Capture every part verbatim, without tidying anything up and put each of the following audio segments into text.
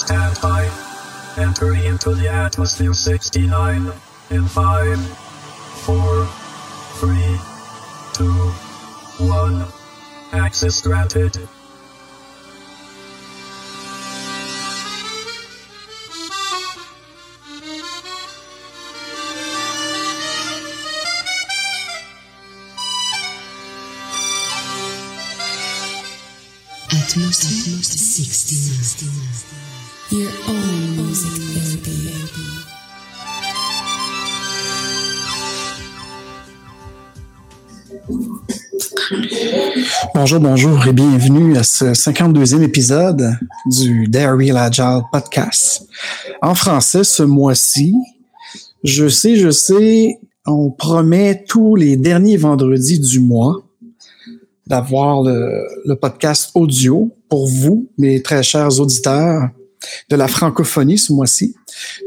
Stand by. Entering into the atmosphere sixty-nine in five, four, three, two, one. Access granted. Atmosphere sixty-nine. Your own music therapy. Bonjour, bonjour et bienvenue à ce cinquante-deuxième épisode du Dare Real Agile Podcast. En français, ce mois-ci, je sais, je sais, on promet tous les derniers vendredis du mois d'avoir le, le podcast audio pour vous, mes très chers auditeurs, de la francophonie ce mois-ci.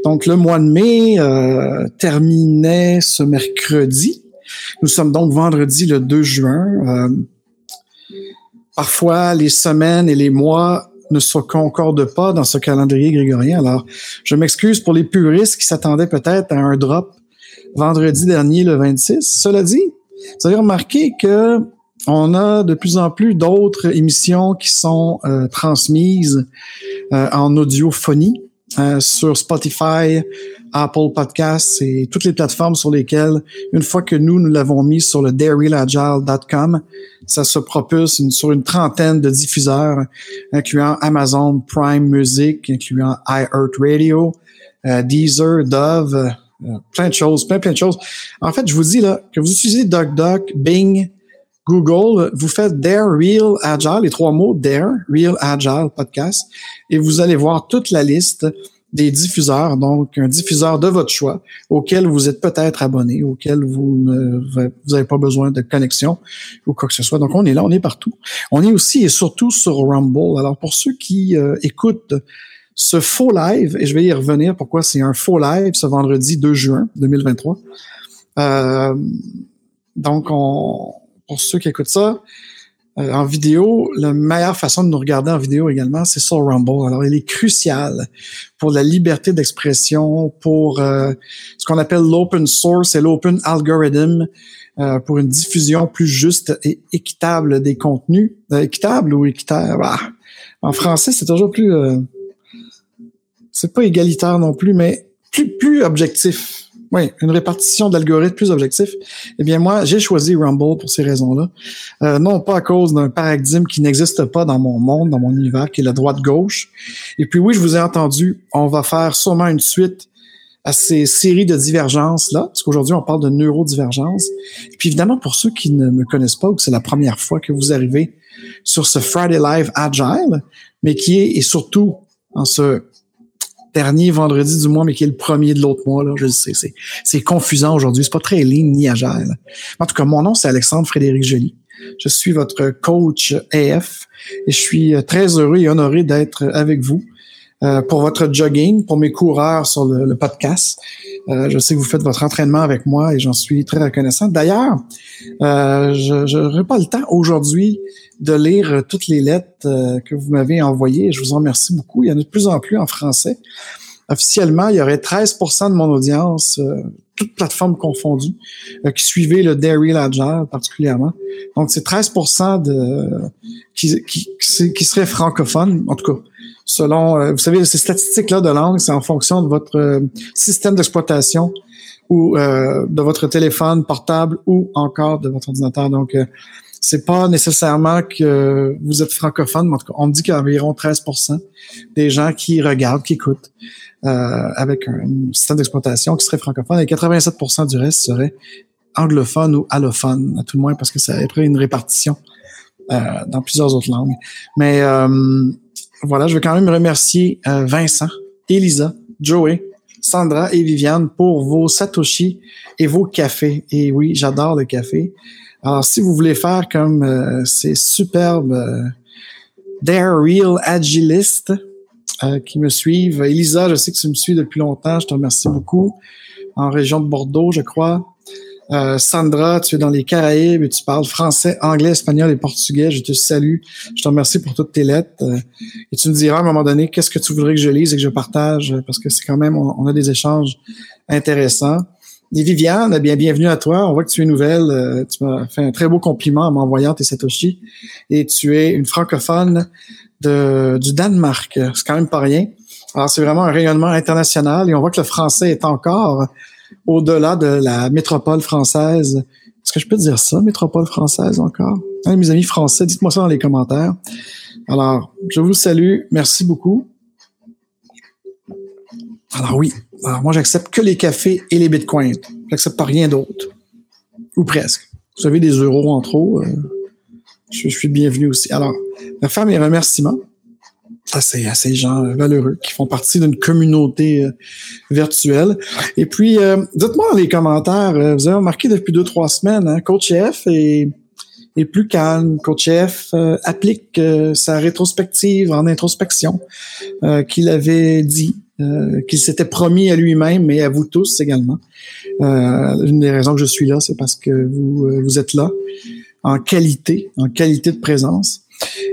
Donc, le mois de mai euh, terminait ce mercredi. Nous sommes donc vendredi le deux juin. Euh, parfois, les semaines et les mois ne se concordent pas dans ce calendrier grégorien. Alors, je m'excuse pour les puristes qui s'attendaient peut-être à un drop vendredi dernier, le vingt-six. Cela dit, vous avez remarqué que on a de plus en plus d'autres émissions qui sont euh, transmises euh, en audiophonie euh, sur Spotify, Apple Podcasts et toutes les plateformes sur lesquelles, une fois que nous, nous l'avons mis sur le dare real agile dot com, ça se propulse une, sur une trentaine de diffuseurs, incluant Amazon Prime Music, incluant iHeart Radio, euh, Deezer, Dove, euh, plein de choses, plein, plein de choses. En fait, je vous dis là que vous utilisez DuckDuck, Bing, Google, vous faites Dare Real Agile, les trois mots, Dare Real Agile Podcast, et vous allez voir toute la liste des diffuseurs, donc un diffuseur de votre choix, auquel vous êtes peut-être abonné, auquel vous ne vous avez pas besoin de connexion ou quoi que ce soit. Donc, on est là, on est partout. On est aussi et surtout sur Rumble. Alors, pour ceux qui euh, écoutent ce faux live, et je vais y revenir pourquoi c'est un faux live ce vendredi deux juin deux mille vingt-trois, euh, donc on... Pour ceux qui écoutent ça euh, en vidéo, la meilleure façon de nous regarder en vidéo également, c'est sur Rumble. Alors, il est crucial pour la liberté d'expression, pour euh, ce qu'on appelle l'open source et l'open algorithm, euh, pour une diffusion plus juste et équitable des contenus. Euh, équitable ou équitable? Ah, en français, c'est toujours plus... Euh, c'est pas égalitaire non plus, mais plus, plus objectif. Oui, une répartition d'algorithmes plus objectifs. Eh bien, moi, j'ai choisi Rumble pour ces raisons-là. Euh, non pas à cause d'un paradigme qui n'existe pas dans mon monde, dans mon univers, qui est la droite-gauche. Et puis oui, je vous ai entendu, on va faire sûrement une suite à ces séries de divergences-là, parce qu'aujourd'hui, on parle de neurodivergence. Et puis évidemment, pour ceux qui ne me connaissent pas ou que c'est la première fois que vous arrivez sur ce Friday Live Agile, mais qui est, et surtout, en ce... dernier vendredi du mois, mais qui est le premier de l'autre mois, là, je le sais, c'est, c'est confusant aujourd'hui, c'est pas très lean ni agile. En tout cas, mon nom, c'est Alexandre Frédéric Joly. Je suis votre coach A F et je suis très heureux et honoré d'être avec vous euh, pour votre jogging, pour mes coureurs sur le, le podcast. Euh, je sais que vous faites votre entraînement avec moi et j'en suis très reconnaissant. D'ailleurs, euh, je n'aurai pas le temps aujourd'hui de lire toutes les lettres euh, que vous m'avez envoyées. Je vous en remercie beaucoup. Il y en a de plus en plus en français. Officiellement, il y aurait treize pour cent de mon audience, euh, toutes plateformes confondues, euh, qui suivaient le Dare Real Agile particulièrement. Donc, c'est treize pour cent de euh, qui, qui, qui seraient francophones, en tout cas. Selon, vous savez, ces statistiques-là de langue, c'est en fonction de votre euh, système d'exploitation ou euh, de votre téléphone portable ou encore de votre ordinateur. Donc, euh, c'est pas nécessairement que vous êtes francophone, mais en tout cas, on me dit qu'il y a environ treize pour cent des gens qui regardent, qui écoutent euh, avec un système d'exploitation qui serait francophone et quatre-vingt-sept pour cent du reste serait anglophone ou allophone, à tout le moins, parce que ça aurait une répartition euh, dans plusieurs autres langues. Mais... Euh, Voilà, je veux quand même remercier euh, Vincent, Elisa, Joey, Sandra et Viviane pour vos satoshi et vos cafés. Et oui, j'adore le café. Alors, si vous voulez faire comme euh, ces superbes euh, Dare Real Agilistes euh, qui me suivent. Elisa, je sais que tu me suis depuis longtemps. Je te remercie beaucoup. En région de Bordeaux, je crois. Euh, Sandra, tu es dans les Caraïbes et tu parles français, anglais, espagnol et portugais. Je te salue. Je te remercie pour toutes tes lettres. Euh, et tu me diras à un moment donné qu'est-ce que tu voudrais que je lise et que je partage, parce que c'est quand même, on, on a des échanges intéressants. Et Viviane, bien, bienvenue à toi. On voit que tu es nouvelle. Euh, tu m'as fait un très beau compliment en m'envoyant tes satoshi. Et tu es une francophone de, du Danemark. C'est quand même pas rien. Alors, c'est vraiment un rayonnement international et on voit que le français est encore au-delà de la métropole française. Est-ce que je peux dire ça, métropole française encore? Hein, mes amis français, dites-moi ça dans les commentaires. Alors, je vous salue. Merci beaucoup. Alors oui, alors moi, j'accepte que les cafés et les bitcoins. J'accepte pas rien d'autre. Ou presque. Vous avez des euros en trop. Euh, je, je suis bienvenu aussi. Alors, la femme et remerciements. Ça, c'est à ces gens valeureux qui font partie d'une communauté euh, virtuelle. Et puis, euh, dites-moi dans les commentaires, euh, vous avez remarqué depuis deux, trois semaines, hein, Coach F est, est plus calme. Coach F euh, applique euh, sa rétrospective en introspection euh, qu'il avait dit, euh, qu'il s'était promis à lui-même et à vous tous également. Euh, une des raisons que je suis là, c'est parce que vous, euh, vous êtes là en qualité, en qualité de présence.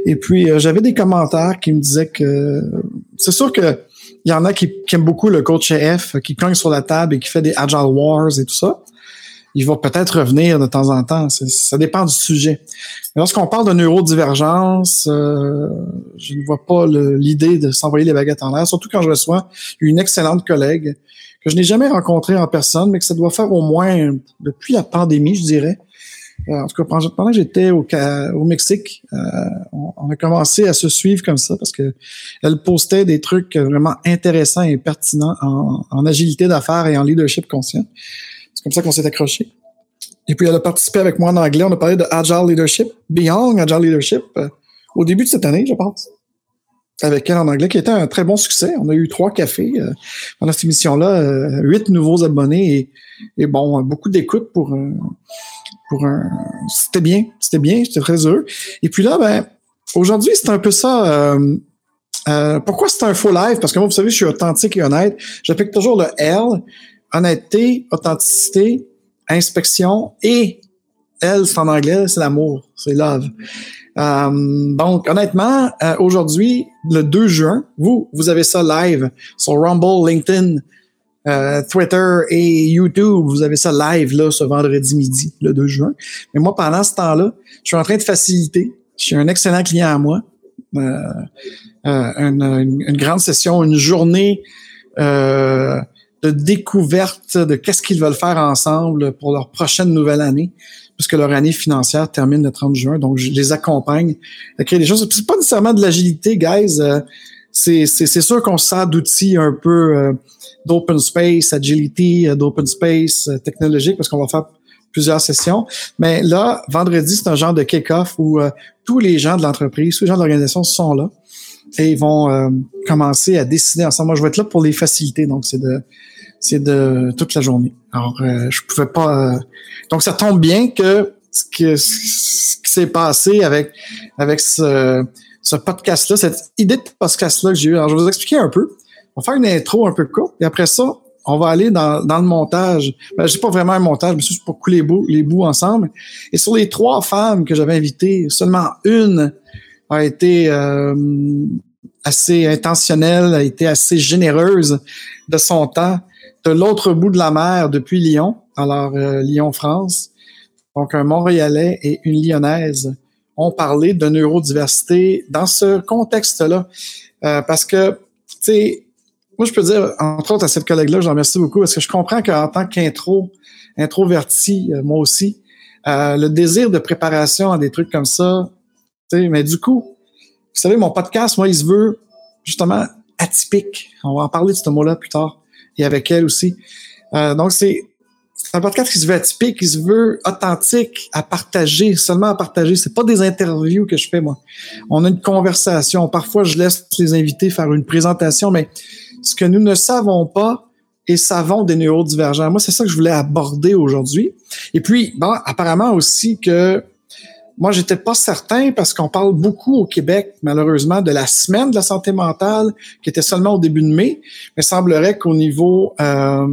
Et puis, euh, j'avais des commentaires qui me disaient que... Euh, c'est sûr que il y en a qui, qui aiment beaucoup le coach F, qui cogne sur la table et qui fait des Agile Wars et tout ça. Il va peut-être revenir de temps en temps. C'est, ça dépend du sujet. Mais lorsqu'on parle de neurodivergence, euh, je ne vois pas le, l'idée de s'envoyer les baguettes en l'air, surtout quand je reçois une excellente collègue que je n'ai jamais rencontrée en personne, mais que ça doit faire au moins, depuis la pandémie, je dirais. En tout cas, pendant que j'étais au, au Mexique, euh, on, on a commencé à se suivre comme ça parce que elle postait des trucs vraiment intéressants et pertinents en, en agilité d'affaires et en leadership conscient. C'est comme ça qu'on s'est accroché. Et puis, elle a participé avec moi en anglais. On a parlé de Agile Leadership, Beyond Agile Leadership, euh, au début de cette année, je pense, avec elle en anglais, qui était un très bon succès. On a eu trois cafés euh, pendant cette émission-là, euh, huit nouveaux abonnés et, et bon, beaucoup d'écoute pour... Euh, Pour un, c'était bien, c'était bien, j'étais très heureux. Et puis là, ben, aujourd'hui, c'est un peu ça. Euh, euh, pourquoi c'est un faux live? Parce que moi, vous savez, je suis authentique et honnête. J'applique toujours le L, honnêteté, authenticité, inspection et L, c'est en anglais, c'est l'amour, c'est love. Euh, donc, honnêtement, euh, aujourd'hui, le deux juin, vous, vous avez ça live sur Rumble, LinkedIn, Euh, Twitter et YouTube, vous avez ça live là ce vendredi midi, le deux juin. Mais moi, pendant ce temps-là, je suis en train de faciliter. J'ai un excellent client à moi. Euh, euh, une, une, une grande session, une journée euh, de découverte de qu'est-ce qu'ils veulent faire ensemble pour leur prochaine nouvelle année, puisque leur année financière termine le trente juin. Donc, je les accompagne à créer des choses. C'est pas nécessairement de l'agilité, guys. Euh, c'est, c'est, c'est sûr qu'on sert d'outils un peu... Euh, d'open space, agility, d'open space euh, technologique, parce qu'on va faire plusieurs sessions. Mais là, vendredi, c'est un genre de kick-off où euh, tous les gens de l'entreprise, tous les gens de l'organisation sont là et ils vont euh, commencer à décider ensemble. Moi, je vais être là pour les faciliter, donc c'est de c'est de toute la journée. Alors, euh, je pouvais pas... Euh, donc, ça tombe bien que ce, que, ce qui s'est passé avec avec ce, ce podcast-là, cette idée de podcast-là que j'ai eue. Alors, je vais vous expliquer un peu. On va faire une intro un peu courte, et après ça, on va aller dans, dans le montage. Ben, je n'ai pas vraiment un montage, mais c'est pour couler les bouts, les bouts ensemble. Et sur les trois femmes que j'avais invitées, seulement une a été euh, assez intentionnelle, a été assez généreuse de son temps, de l'autre bout de la mer depuis Lyon, alors euh, Lyon, France. Donc, un Montréalais et une Lyonnaise ont parlé de neurodiversité dans ce contexte-là. Euh, parce que, tu sais, moi, je peux dire, entre autres, à cette collègue-là, je l'en remercie beaucoup, parce que je comprends qu'en tant qu'intro, introverti, euh, moi aussi, euh, le désir de préparation à des trucs comme ça, tu sais, mais du coup, vous savez, mon podcast, moi, il se veut justement atypique. On va en parler de ce mot-là plus tard, et avec elle aussi. Euh, donc, c'est, c'est un podcast qui se veut atypique, qui se veut authentique, à partager, seulement à partager. C'est pas des interviews que je fais, moi. On a une conversation. Parfois, je laisse les invités faire une présentation, mais... ce que nous ne savons pas et savons des neurodivergents. Moi, c'est ça que je voulais aborder aujourd'hui. Et puis, bon, apparemment aussi que moi, j'étais pas certain parce qu'on parle beaucoup au Québec, malheureusement, de la semaine de la santé mentale qui était seulement au début de mai. Mais il semblerait qu'au niveau euh,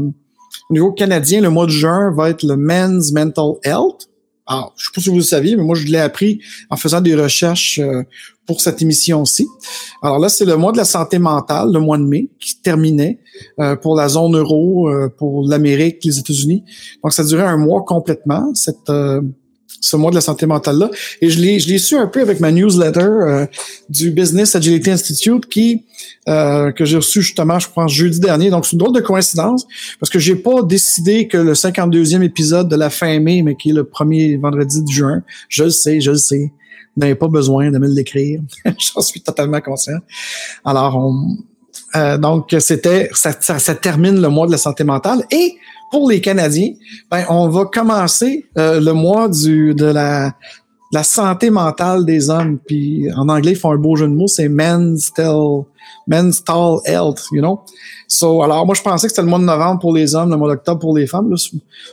Au niveau canadien, le mois de juin va être le Men's Mental Health. Alors, je ne sais pas si vous le saviez, mais moi, je l'ai appris en faisant des recherches euh, pour cette émission-ci. Alors là, c'est le mois de la santé mentale, le mois de mai, qui terminait euh, pour la zone euro, euh, pour l'Amérique, les États-Unis. Donc, ça durait un mois complètement, cette, euh, ce mois de la santé mentale-là. Et je l'ai, je l'ai su un peu avec ma newsletter euh, du Business Agility Institute qui euh, que j'ai reçu justement, je pense, jeudi dernier. Donc, c'est une drôle de coïncidence parce que j'ai pas décidé que le cinquante-deuxième épisode de la fin mai, mais qui est le premier vendredi de juin, je le sais, je le sais. Vous n'avez pas besoin de me l'écrire. J'en suis totalement conscient. Alors, on, euh, donc, c'était, ça, ça, ça termine le mois de la santé mentale. Et pour les Canadiens, ben, on va commencer euh, le mois du de la, de la santé mentale des hommes. Puis en anglais, ils font un beau jeu de mots, c'est men's tell, men's tall health, you know. So, alors moi, je pensais que c'était le mois de novembre pour les hommes, le mois d'octobre pour les femmes. Là.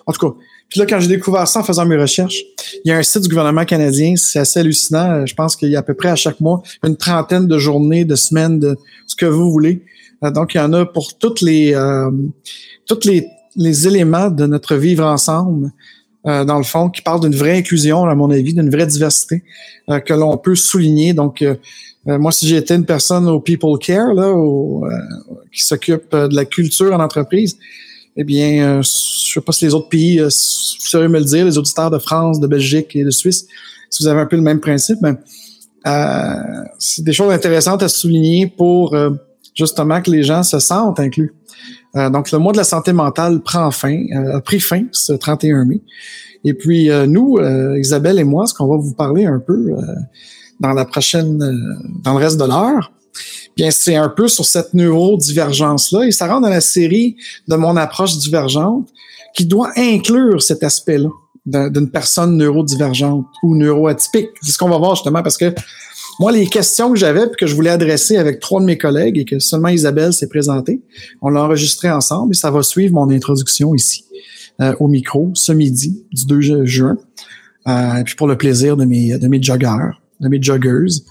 En tout cas. Puis là, quand j'ai découvert ça en faisant mes recherches, il y a un site du gouvernement canadien, c'est assez hallucinant. Je pense qu'il y a à peu près à chaque mois une trentaine de journées, de semaines, de ce que vous voulez. Donc, il y en a pour toutes les euh, toutes les, les éléments de notre vivre ensemble, euh, dans le fond, qui parlent d'une vraie inclusion, à mon avis, d'une vraie diversité euh, que l'on peut souligner. Donc, euh, moi, si j'étais une personne au People Care, là, au, euh, qui s'occupe de la culture en entreprise, eh bien, euh, je sais pas si les autres pays euh, sauraient me le dire, les auditeurs de France, de Belgique et de Suisse, si vous avez un peu le même principe, ben, euh, c'est des choses intéressantes à souligner pour euh, justement que les gens se sentent inclus. Euh, donc, le mois de la santé mentale prend fin, euh, a pris fin ce trente et un mai. Et puis, euh, nous, euh, Isabelle et moi, ce qu'on va vous parler un peu euh, dans la prochaine, euh, dans le reste de l'heure, bien, c'est un peu sur cette neurodivergence-là et ça rentre dans la série de mon approche divergente qui doit inclure cet aspect-là d'une personne neurodivergente ou neuroatypique. C'est ce qu'on va voir justement parce que moi, les questions que j'avais puis que je voulais adresser avec trois de mes collègues et que seulement Isabelle s'est présentée, on l'a enregistré ensemble et ça va suivre mon introduction ici euh, au micro ce midi du deux juin euh, et puis pour le plaisir de mes, de mes joggeurs, de mes joggeuses.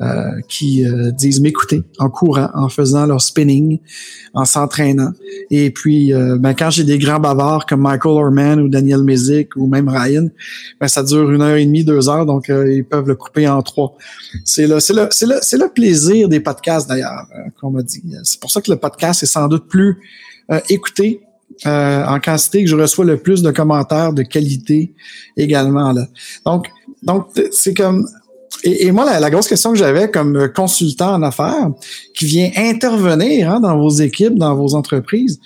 Euh, qui euh, disent m'écouter en courant, en faisant leur spinning, en s'entraînant. Et puis, euh, ben, quand j'ai des grands bavards comme Michael Orman ou Daniel Mesic ou même Ryan, ben, ça dure une heure et demie, deux heures, donc euh, ils peuvent le couper en trois. C'est le, c'est le, c'est le, c'est le plaisir des podcasts d'ailleurs, euh, qu'on m'a dit. C'est pour ça que le podcast est sans doute plus euh, écouté euh, en quantité, que je reçois le plus de commentaires de qualité également là. Donc, donc c'est comme... Et, et moi, la, la grosse question que j'avais comme consultant en affaires, qui vient intervenir hein, dans vos équipes, dans vos entreprises,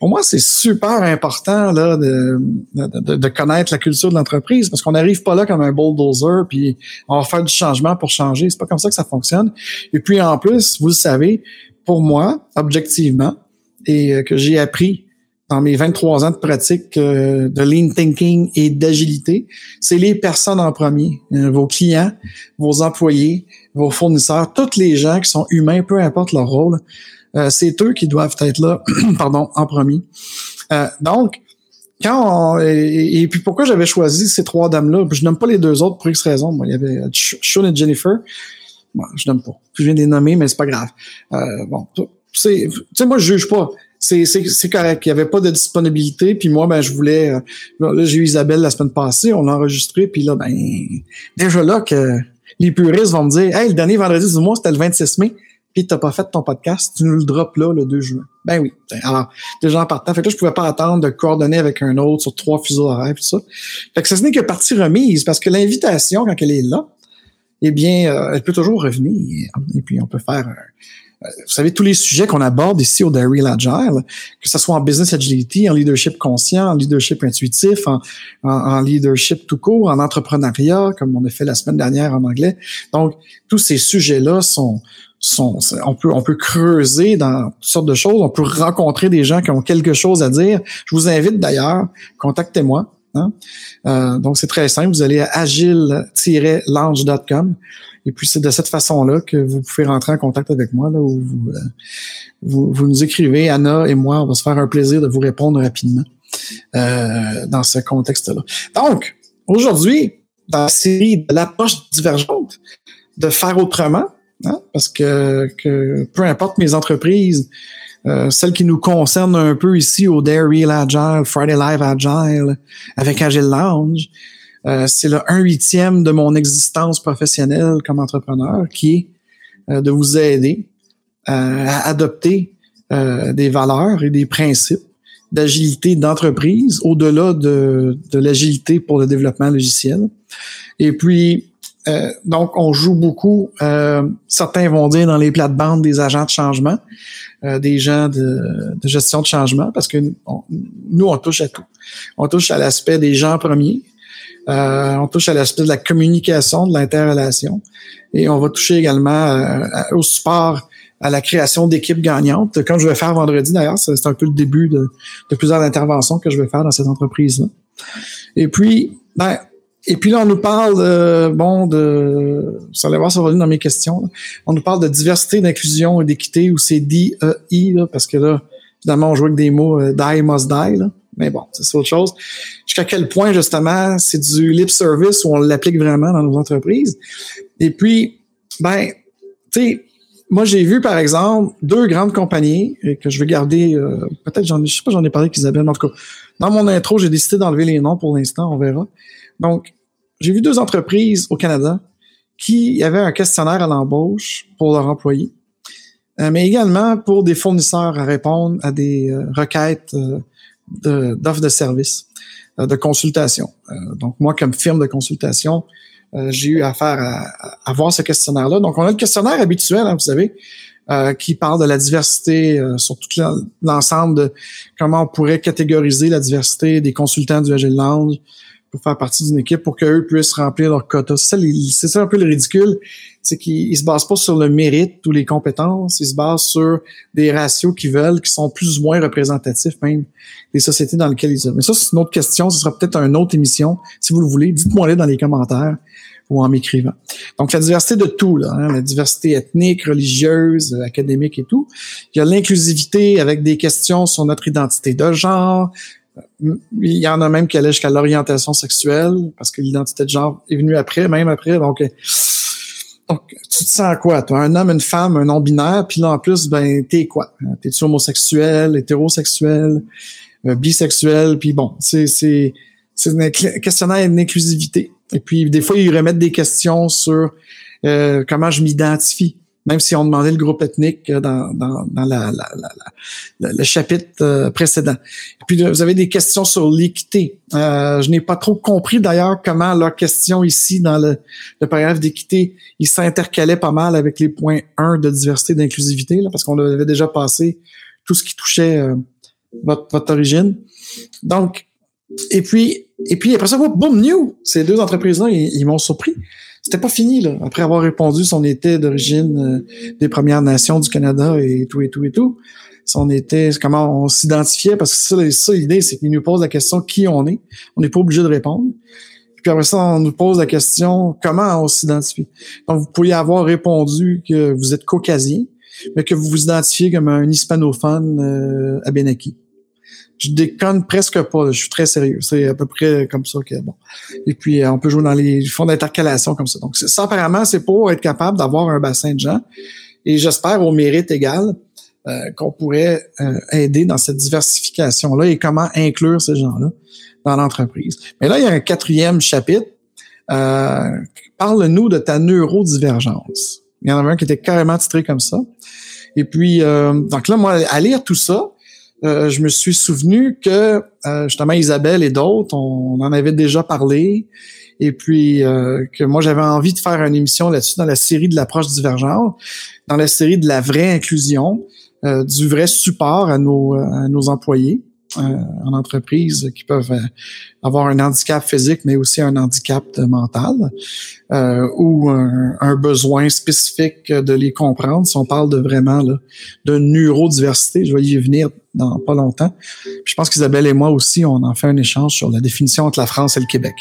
pour moi, c'est super important là de, de, de connaître la culture de l'entreprise parce qu'on n'arrive pas là comme un bulldozer puis on va faire du changement pour changer. C'est pas comme ça que ça fonctionne. Et puis, en plus, vous le savez, pour moi, objectivement, et euh, que j'ai appris dans mes vingt-trois ans de pratique euh, de lean thinking et d'agilité, c'est les personnes en premier, euh, vos clients, vos employés, vos fournisseurs, toutes les gens qui sont humains, peu importe leur rôle, euh, c'est eux qui doivent être là, pardon, en premier. Euh, donc, quand on, et, et puis pourquoi j'avais choisi ces trois dames-là, je nomme pas les deux autres pour X raison. Bon, il y avait Sean et Jennifer, bon, je nomme pas, je viens de les nommer, mais c'est pas grave. Euh, bon, c'est, tu sais, moi je juge pas. C'est, c'est, c'est correct. Il n'y avait pas de disponibilité. Puis moi, ben, je voulais. Euh, là, j'ai eu Isabelle la semaine passée, on l'a enregistré, puis là, ben, déjà là que les puristes vont me dire hey, le dernier vendredi du mois, c'était le vingt-six mai, puis t'as pas fait ton podcast, tu nous le drops là le deux juin. Ben oui. Alors, déjà en partant. Fait que là, je pouvais pas attendre de coordonner avec un autre sur trois fuseaux horaires puis ça. Fait que ça, ce n'est que partie remise, parce que l'invitation, quand elle est là, eh bien, euh, elle peut toujours revenir. Et puis on peut faire. Euh, Vous savez, tous les sujets qu'on aborde ici au Dare Real Agile, que ce soit en business agility, en leadership conscient, en leadership intuitif, en, en, en leadership tout court, en entrepreneuriat, comme on a fait la semaine dernière en anglais. Donc, tous ces sujets-là sont... Sont, on peut on peut creuser dans toutes sortes de choses. On peut rencontrer des gens qui ont quelque chose à dire. Je vous invite d'ailleurs, contactez-moi. Hein? Euh, donc, c'est très simple. Vous allez à agile tiret lounge point com. Et puis, c'est de cette façon-là que vous pouvez rentrer en contact avec moi, là, où vous, euh, vous, vous nous écrivez, Anna et moi, on va se faire un plaisir de vous répondre rapidement euh, dans ce contexte-là. Donc, aujourd'hui, dans la série de l'approche divergente, de faire autrement, hein, parce que, que peu importe mes entreprises, euh, celle qui nous concerne un peu ici au Dare Real Agile, Friday Live Agile, avec Agile Lounge. Euh, c'est le un huitième de mon existence professionnelle comme entrepreneur qui est euh, de vous aider euh, à adopter euh, des valeurs et des principes d'agilité d'entreprise au-delà de, de l'agilité pour le développement logiciel. Et puis, euh, donc, on joue beaucoup, euh, certains vont dire dans les plates-bandes des agents de changement, euh, des gens de, de gestion de changement, parce que on, nous, on touche à tout. On touche à l'aspect des gens premiers, euh, on touche à l'aspect de la communication, de l'interrelation, et on va toucher également euh, au support, à la création d'équipes gagnantes, comme je vais faire vendredi d'ailleurs. C'est un peu le début de, de plusieurs interventions que je vais faire dans cette entreprise-là. Et puis, ben, et puis là, on nous parle, euh, bon, de, vous allez voir, ça va venir dans mes questions, là. On nous parle de diversité, d'inclusion et d'équité, ou c'est D E I, là, parce que là, évidemment, on joue avec des mots euh, « die must die », là. Mais bon, c'est autre chose. Jusqu'à quel point, justement, c'est du lip service où on l'applique vraiment dans nos entreprises. Et puis, ben, tu sais, moi, j'ai vu, par exemple, deux grandes compagnies que je vais garder, euh, peut-être, j'en ai, je sais pas, j'en ai parlé avec Isabelle, mais en tout cas, dans mon intro, j'ai décidé d'enlever les noms pour l'instant, on verra. Donc, j'ai vu deux entreprises au Canada qui avaient un questionnaire à l'embauche pour leurs employés, euh, mais également pour des fournisseurs à répondre à des euh, requêtes euh, de, d'offres de services, euh, de consultation. Euh, donc, moi, comme firme de consultation, Euh, j'ai eu affaire à, à voir ce questionnaire-là. Donc, on a le questionnaire habituel, hein, vous savez, euh, qui parle de la diversité euh, sur tout l'ensemble de comment on pourrait catégoriser la diversité des consultants du Agile Lounge pour faire partie d'une équipe, pour qu'eux puissent remplir leur quota. C'est ça, c'est ça un peu le ridicule, c'est qu'ils se basent pas sur le mérite ou les compétences, ils se basent sur des ratios qu'ils veulent, qui sont plus ou moins représentatifs même des sociétés dans lesquelles ils sont. Mais ça, c'est une autre question, ce sera peut-être une autre émission, si vous le voulez. Dites-moi-les dans les commentaires ou en m'écrivant. Donc, la diversité de tout, là, hein, la diversité ethnique, religieuse, académique et tout. Il y a l'inclusivité avec des questions sur notre identité de genre. Il y en a même qui allaient jusqu'à l'orientation sexuelle, parce que l'identité de genre est venue après, même après. Donc, donc tu te sens quoi, toi? Un homme, une femme, un non-binaire, puis là, en plus, ben, t'es quoi? T'es-tu homosexuel, hétérosexuel, euh, bisexuel? Puis bon, c'est c'est c'est un questionnaire d'inclusivité. Et puis, des fois, ils remettent des questions sur euh, comment je m'identifie. Même si on demandait le groupe ethnique dans, dans, dans la, la, la, la, le chapitre précédent. Et puis, vous avez des questions sur l'équité. Euh, je n'ai pas trop compris, d'ailleurs, comment leur question ici, dans le, le paragraphe d'équité, il s'intercalait pas mal avec les points un de diversité et d'inclusivité, là, parce qu'on avait déjà passé tout ce qui touchait euh, votre, votre origine. Donc, et puis, et puis après ça, boum, new! Ces deux entreprises-là, ils, ils m'ont surpris. C'était pas fini, là. Après avoir répondu si on était d'origine euh, des Premières Nations du Canada et tout, et tout, et tout. Si on était, comment on s'identifiait, parce que ça, ça l'idée, c'est qu'ils nous posent la question qui on est. On n'est pas obligé de répondre. Puis après ça, on nous pose la question comment on s'identifie. Donc, vous pourriez avoir répondu que vous êtes caucasien, mais que vous vous identifiez comme un hispanophone euh, abénaki. Je déconne presque pas, je suis très sérieux. C'est à peu près comme ça que bon. Et puis on peut jouer dans les fonds d'intercalation comme ça. Donc ça, apparemment, c'est pour être capable d'avoir un bassin de gens. Et j'espère au mérite égal euh, qu'on pourrait euh, aider dans cette diversification-là et comment inclure ces gens-là dans l'entreprise. Mais là, il y a un quatrième chapitre. Euh, parle-nous de ta neurodivergence. Il y en avait un qui était carrément titré comme ça. Et puis euh, donc là, moi, à lire tout ça. Euh, je me suis souvenu que, euh, justement, Isabelle et d'autres, on, on en avait déjà parlé, et puis euh, que moi, j'avais envie de faire une émission là-dessus dans la série de l'approche divergente, dans la série de la vraie inclusion, euh, du vrai support à nos, à nos employés euh, en entreprise qui peuvent euh, avoir un handicap physique, mais aussi un handicap mental euh, ou un, un besoin spécifique de les comprendre. Si on parle de vraiment là, de neurodiversité, je vais y venir dans pas longtemps. Puis je pense qu'Isabelle et moi aussi, on en fait un échange sur la définition entre la France et le Québec.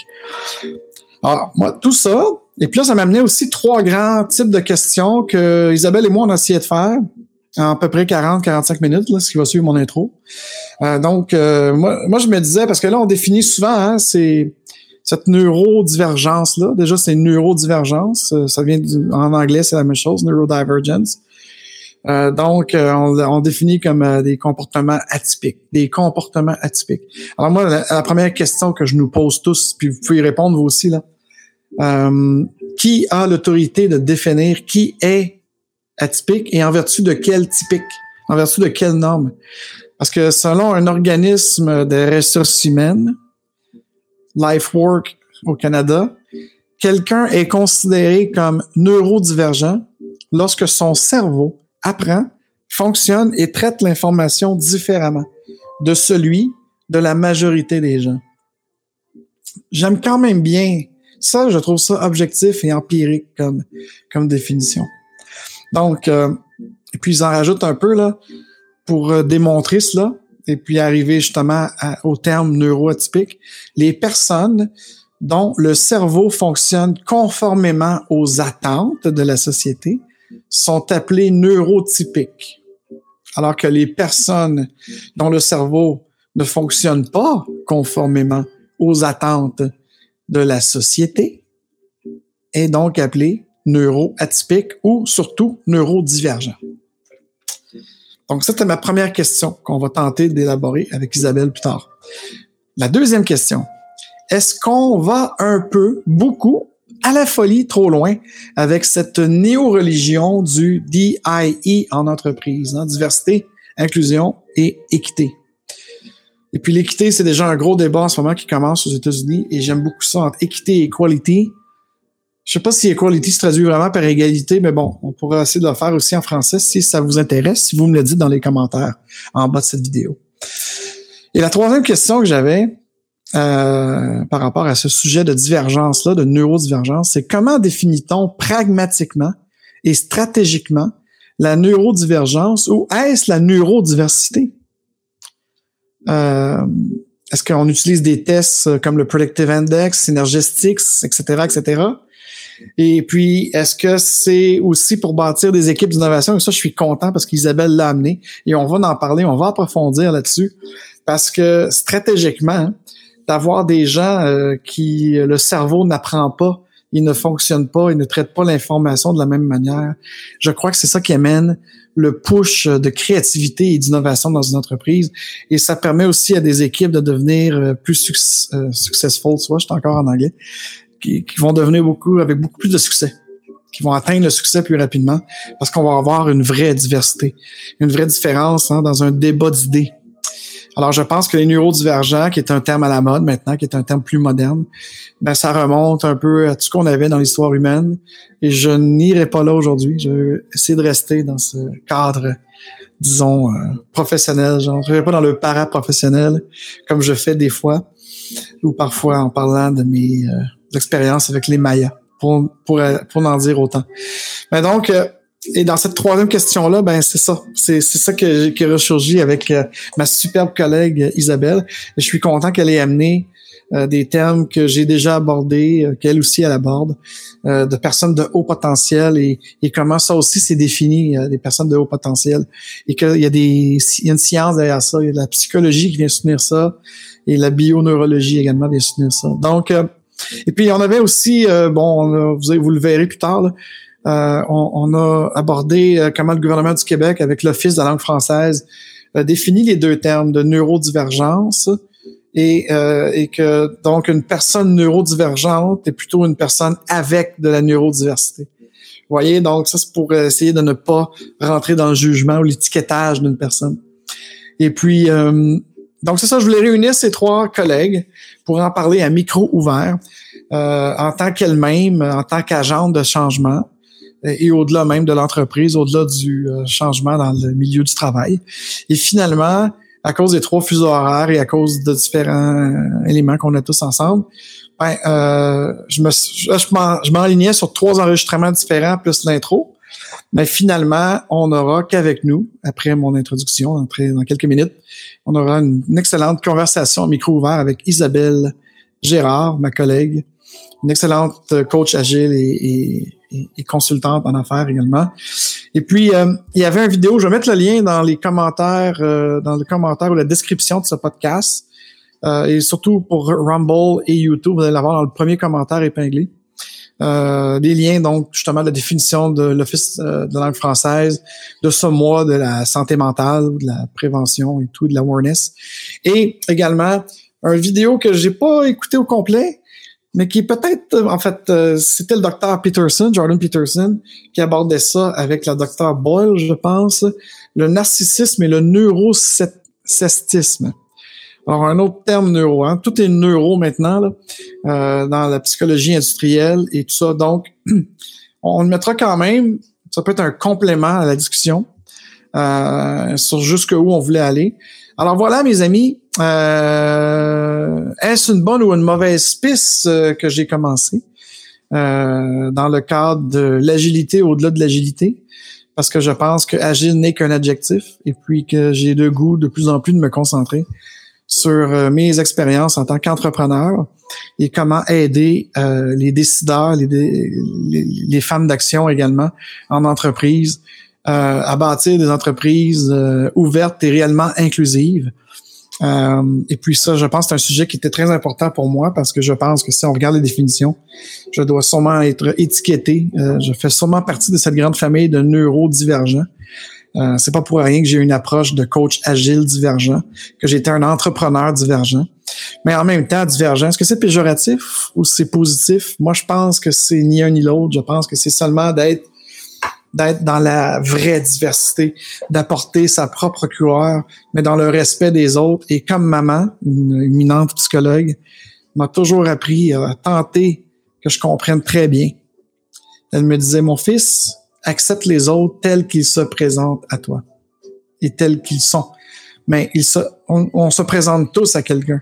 Alors, moi, tout ça, et puis là, ça m'amenait aussi trois grands types de questions que Isabelle et moi, on a essayé de faire en à peu près quarante à quarante-cinq minutes, là, ce qui va suivre mon intro. Euh, donc, euh, moi, moi, je me disais, parce que là, on définit souvent hein, c'est, cette neurodivergence-là. Déjà, c'est neurodivergence. Ça vient du, en anglais, c'est la même chose, neurodivergence. Euh, donc, euh, on, on définit comme euh, des comportements atypiques, des comportements atypiques. Alors moi, la, la première question que je nous pose tous, puis vous pouvez y répondre vous aussi, là, euh, qui a l'autorité de définir qui est atypique et en vertu de quel typique, en vertu de quelle norme? Parce que selon un organisme de ressources humaines, Life Work au Canada, quelqu'un est considéré comme neurodivergent lorsque son cerveau apprend, fonctionne et traite l'information différemment de celui de la majorité des gens. J'aime quand même bien ça, je trouve ça objectif et empirique comme comme définition. Donc, euh, et puis ils en rajoutent un peu là pour démontrer cela et puis arriver justement à, au terme neuroatypique. Les personnes dont le cerveau fonctionne conformément aux attentes de la société sont appelés neurotypiques, alors que les personnes dont le cerveau ne fonctionne pas conformément aux attentes de la société est donc appelé neuroatypique ou surtout neurodivergent. Donc, c'était ma première question qu'on va tenter d'élaborer avec Isabelle plus tard. La deuxième question, est-ce qu'on va un peu, beaucoup, à la folie, trop loin, avec cette néo-religion du D I E en entreprise, hein, diversité, inclusion et équité. Et puis l'équité, c'est déjà un gros débat en ce moment qui commence aux États-Unis, et j'aime beaucoup ça, entre équité et equality. Je sais pas si equality se traduit vraiment par égalité, mais bon, on pourrait essayer de le faire aussi en français si ça vous intéresse, si vous me le dites dans les commentaires en bas de cette vidéo. Et la troisième question que j'avais, Euh, par rapport à ce sujet de divergence-là, de neurodivergence, c'est comment définit-on pragmatiquement et stratégiquement la neurodivergence ou est-ce la neurodiversité? Euh, est-ce qu'on utilise des tests comme le Predictive Index, Synergistics, et cetera, et cetera? Et puis, est-ce que c'est aussi pour bâtir des équipes d'innovation? Et ça, je suis content parce qu'Isabelle l'a amené et on va en parler, on va approfondir là-dessus parce que stratégiquement, d'avoir des gens euh, qui euh, le cerveau n'apprend pas, il ne fonctionne pas, il ne traite pas l'information de la même manière. Je crois que c'est ça qui amène le push de créativité et d'innovation dans une entreprise et ça permet aussi à des équipes de devenir euh, plus suc- euh, successful, tu vois, je suis encore en anglais, qui, qui vont devenir beaucoup avec beaucoup plus de succès, qui vont atteindre le succès plus rapidement parce qu'on va avoir une vraie diversité, une vraie différence hein, dans un débat d'idées. Alors, je pense que les neurodivergents, qui est un terme à la mode maintenant, qui est un terme plus moderne, ben ça remonte un peu à tout ce qu'on avait dans l'histoire humaine. Et je n'irai pas là aujourd'hui. Je vais essayer de rester dans ce cadre, disons, euh, professionnel. Je n'entrerai pas dans le paraprofessionnel, comme je fais des fois, ou parfois en parlant de mes euh, expériences avec les Mayas, pour, pour, pour en dire autant. Mais donc... Euh, Et dans cette troisième question-là, ben c'est ça. C'est, c'est ça que, qui ressurgit avec euh, ma superbe collègue Isabelle. Je suis content qu'elle ait amené euh, des termes que j'ai déjà abordés, euh, qu'elle aussi elle aborde, euh, de personnes de haut potentiel et, et comment ça aussi c'est défini, euh, des personnes de haut potentiel. Et qu'il y a des il y a une science derrière ça, il y a de la psychologie qui vient soutenir ça, et la bio-neurologie également vient soutenir ça. Donc, euh, et puis on avait aussi, euh, bon, vous, vous le verrez plus tard, là, Euh, on, on a abordé euh, comment le gouvernement du Québec, avec l'Office de la langue française, euh, définit les deux termes de neurodivergence et, euh, et que donc une personne neurodivergente est plutôt une personne avec de la neurodiversité. Vous voyez, donc ça c'est pour essayer de ne pas rentrer dans le jugement ou l'étiquetage d'une personne. Et puis, euh, donc c'est ça, je voulais réunir ces trois collègues pour en parler à micro ouvert, euh, en tant qu'elle-même, en tant qu'agente de changement, et au-delà même de l'entreprise, au-delà du euh, changement dans le milieu du travail. Et finalement, à cause des trois fuseaux horaires et à cause de différents euh, éléments qu'on a tous ensemble, ben euh, je me je, je, m'en, je m'enlignais sur trois enregistrements différents plus l'intro. Mais finalement, on n'aura qu'avec nous, après mon introduction, dans, dans quelques minutes, on aura une, une excellente conversation au micro ouvert avec Isabelle Gérard, ma collègue, une excellente coach agile et, et et consultante en affaires également. Et puis, euh, il y avait une vidéo, je vais mettre le lien dans les commentaires, euh, dans le commentaire ou la description de ce podcast, euh, et surtout pour Rumble et YouTube, vous allez l'avoir dans le premier commentaire épinglé. euh, les liens, donc justement la définition de l'Office euh, de la langue française, de ce mois de la santé mentale, de la prévention et tout, de l'awareness. Et également, une vidéo que j'ai pas écoutée au complet, mais qui peut-être, en fait, euh, c'était le docteur Peterson, Jordan Peterson, qui abordait ça avec la docteur Boyle, je pense, le narcissisme et le neurocestisme. Alors, un autre terme neuro, hein. Tout est neuro maintenant, là, euh, dans la psychologie industrielle et tout ça. Donc, on le mettra quand même, ça peut être un complément à la discussion euh, sur jusqu'où on voulait aller. Alors voilà, mes amis, euh, est-ce une bonne ou une mauvaise piste euh, que j'ai commencé euh, dans le cadre de l'agilité au-delà de l'agilité? Parce que je pense que agile n'est qu'un adjectif et puis que j'ai le goût de plus en plus de me concentrer sur mes expériences en tant qu'entrepreneur et comment aider euh, les décideurs, les, dé- les, les fans d'action également en entreprise euh, à bâtir des entreprises euh, ouvertes et réellement inclusives. Euh, et puis ça, je pense que c'est un sujet qui était très important pour moi parce que je pense que si on regarde les définitions, je dois sûrement être étiqueté. Euh, je fais sûrement partie de cette grande famille de neurodivergents. Euh, c'est pas pour rien que j'ai une approche de coach agile divergent, que j'étais un entrepreneur divergent. Mais en même temps, divergent, est-ce que c'est péjoratif ou c'est positif? Moi, je pense que c'est ni un ni l'autre. Je pense que c'est seulement d'être d'être dans la vraie diversité, d'apporter sa propre couleur, mais dans le respect des autres. Et comme maman, une éminente psychologue, m'a toujours appris à tenter que je comprenne très bien. Elle me disait, mon fils, accepte les autres tels qu'ils se présentent à toi et tels qu'ils sont. Mais ils se, on, on se présente tous à quelqu'un.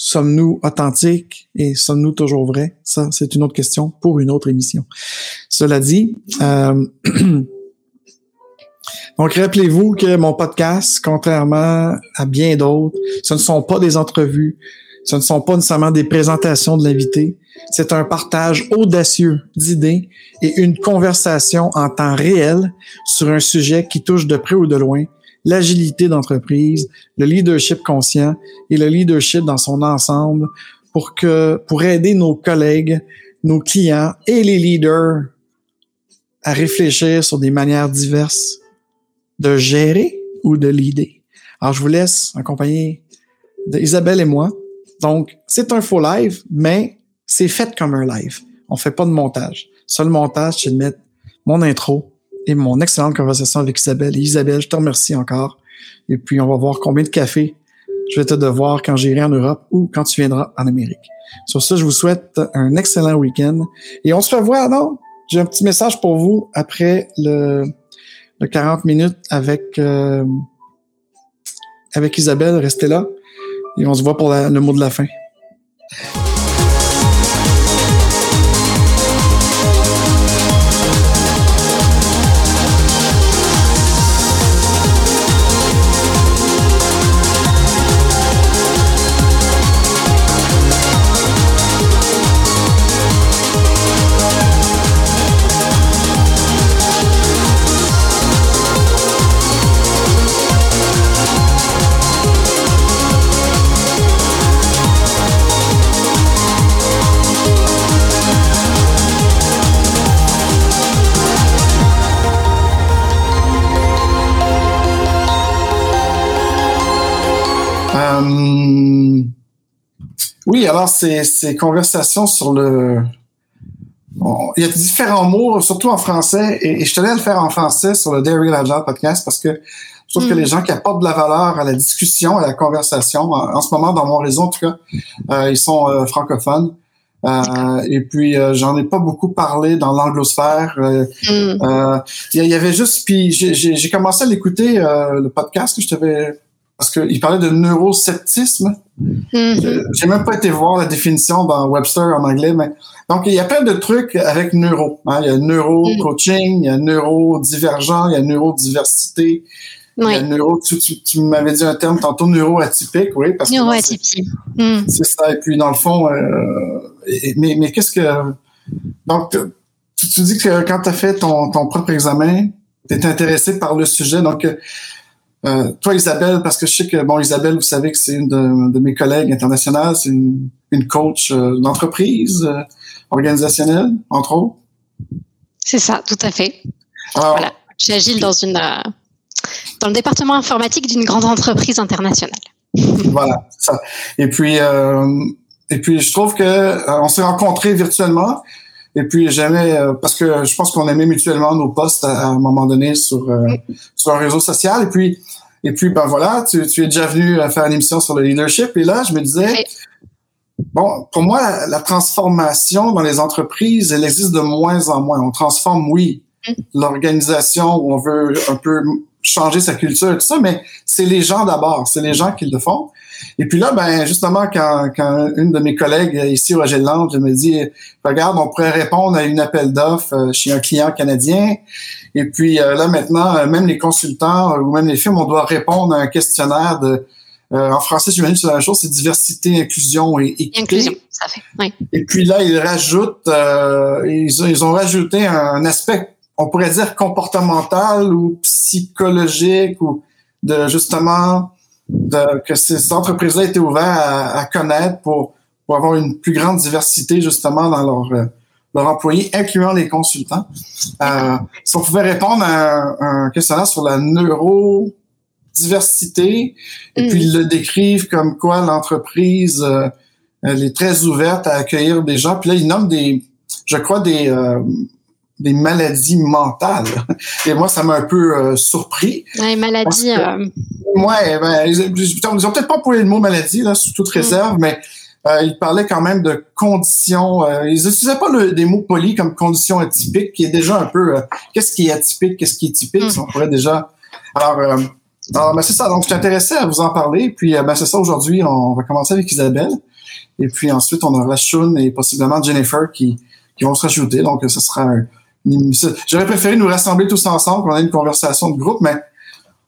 Sommes-nous authentiques et sommes-nous toujours vrais? Ça, c'est une autre question pour une autre émission. Cela dit, euh, donc rappelez-vous que mon podcast, contrairement à bien d'autres, ce ne sont pas des entrevues, ce ne sont pas nécessairement des présentations de l'invité. C'est un partage audacieux d'idées et une conversation en temps réel sur un sujet qui touche de près ou de loin l'agilité d'entreprise, le leadership conscient et le leadership dans son ensemble pour que, pour aider nos collègues, nos clients et les leaders à réfléchir sur des manières diverses de gérer ou de leader. Alors, je vous laisse accompagner d'Isabelle et moi. Donc, c'est un faux live, mais c'est fait comme un live. On fait pas de montage. Seul montage, c'est de mettre mon intro et mon excellente conversation avec Isabelle. Et Isabelle, je te remercie encore. Et puis, on va voir combien de café je vais te devoir quand j'irai en Europe ou quand tu viendras en Amérique. Sur ce, je vous souhaite un excellent week-end. Et on se revoit, non? J'ai un petit message pour vous après le, le quarante minutes avec, euh, avec Isabelle. Restez là. Et on se voit pour la, le mot de la fin. Oui, alors ces, ces conversations sur le... Bon, il y a différents mots, surtout en français, et, et je tenais à le faire en français sur le Dare Real Agile Podcast parce que je trouve mm. que les gens qui apportent de la valeur à la discussion, à la conversation, en, en ce moment dans mon réseau en tout cas, euh, ils sont euh, francophones. Euh, et puis euh, j'en ai pas beaucoup parlé dans l'anglosphère. Euh, mm. euh, il y avait juste... Puis j'ai, j'ai, j'ai commencé à l'écouter, euh, le podcast que je t'avais... Parce qu'il parlait de neurosceptisme. Mm-hmm. J'ai même pas été voir la définition dans Webster en anglais, mais donc il y a plein de trucs avec neuro. Hein. Il y a neuro-coaching, mm. il y a neurodivergent, il y a neurodiversité, oui. il y a neuro. Tu, tu, tu m'avais dit un terme tantôt neuroatypique, oui, parce que neuroatypique. C'est, mm. c'est ça. Et puis dans le fond, euh, et, mais mais qu'est-ce que donc tu, tu dis que quand tu as fait ton ton propre examen, tu étais intéressé par le sujet, donc Euh, toi, Isabelle, parce que je sais que, bon, Isabelle, vous savez que c'est une de, de mes collègues internationales, c'est une, une coach euh, d'entreprise euh, organisationnelle, entre autres. C'est ça, tout à fait. Alors, voilà. Je suis agile dans, une, euh, dans le département informatique d'une grande entreprise internationale. Voilà, c'est ça. Et puis, euh, et puis, je trouve que euh, on s'est rencontrés virtuellement. Et puis jamais euh, parce que je pense qu'on aimait mutuellement nos posts à, à un moment donné sur euh, sur un réseau social. Et puis et puis ben voilà, tu, tu es déjà venu faire une émission sur le leadership. Et là, je me disais bon, pour moi, la, la transformation dans les entreprises, elle existe de moins en moins. On transforme, oui, l'organisation où on veut un peu changer sa culture, tout ça, mais c'est les gens d'abord, c'est les gens qui le font. Et puis là, ben justement, quand, quand une de mes collègues ici au Agile Lounge me dit, regarde, on pourrait répondre à une appel d'offres chez un client canadien. Et puis là, maintenant, même les consultants ou même les firmes, on doit répondre à un questionnaire de, euh, en français, j'imagine que c'est la même chose, c'est diversité, inclusion et équité. Inclusion, ça fait, oui. Et puis là, ils rajoutent, euh, ils, ils ont rajouté un aspect, on pourrait dire comportemental ou psychologique ou de justement de, que ces entreprises-là étaient ouvertes à, à connaître pour, pour avoir une plus grande diversité justement dans leurs leurs employés, incluant les consultants. Euh, si on pouvait répondre à un, un questionnaire sur la neurodiversité, et mmh. puis ils le décrivent comme quoi l'entreprise euh, elle est très ouverte à accueillir des gens. Puis là, ils nomment des, je crois, des... Euh, des maladies mentales. Et moi, ça m'a un peu euh, surpris. Les maladies... Que, euh... ouais, ben, ils, ils ont peut-être pas employé le mot maladie, là, sous toute réserve, mm. mais euh, ils parlaient quand même de conditions... Euh, ils n'utilisaient pas le, des mots polis comme conditions atypiques, qui est déjà un peu... Euh, qu'est-ce qui est atypique, qu'est-ce qui est typique, mm. si on pourrait déjà... Alors, euh, alors ben, c'est ça. Donc, je t'intéressais à vous en parler. Puis, ben, c'est ça, aujourd'hui, on va commencer avec Isabelle. Et puis, ensuite, on aura Shun et possiblement Jennifer qui, qui vont se rajouter. Donc, ce sera... un J'aurais préféré nous rassembler tous ensemble, qu'on ait une conversation de groupe, mais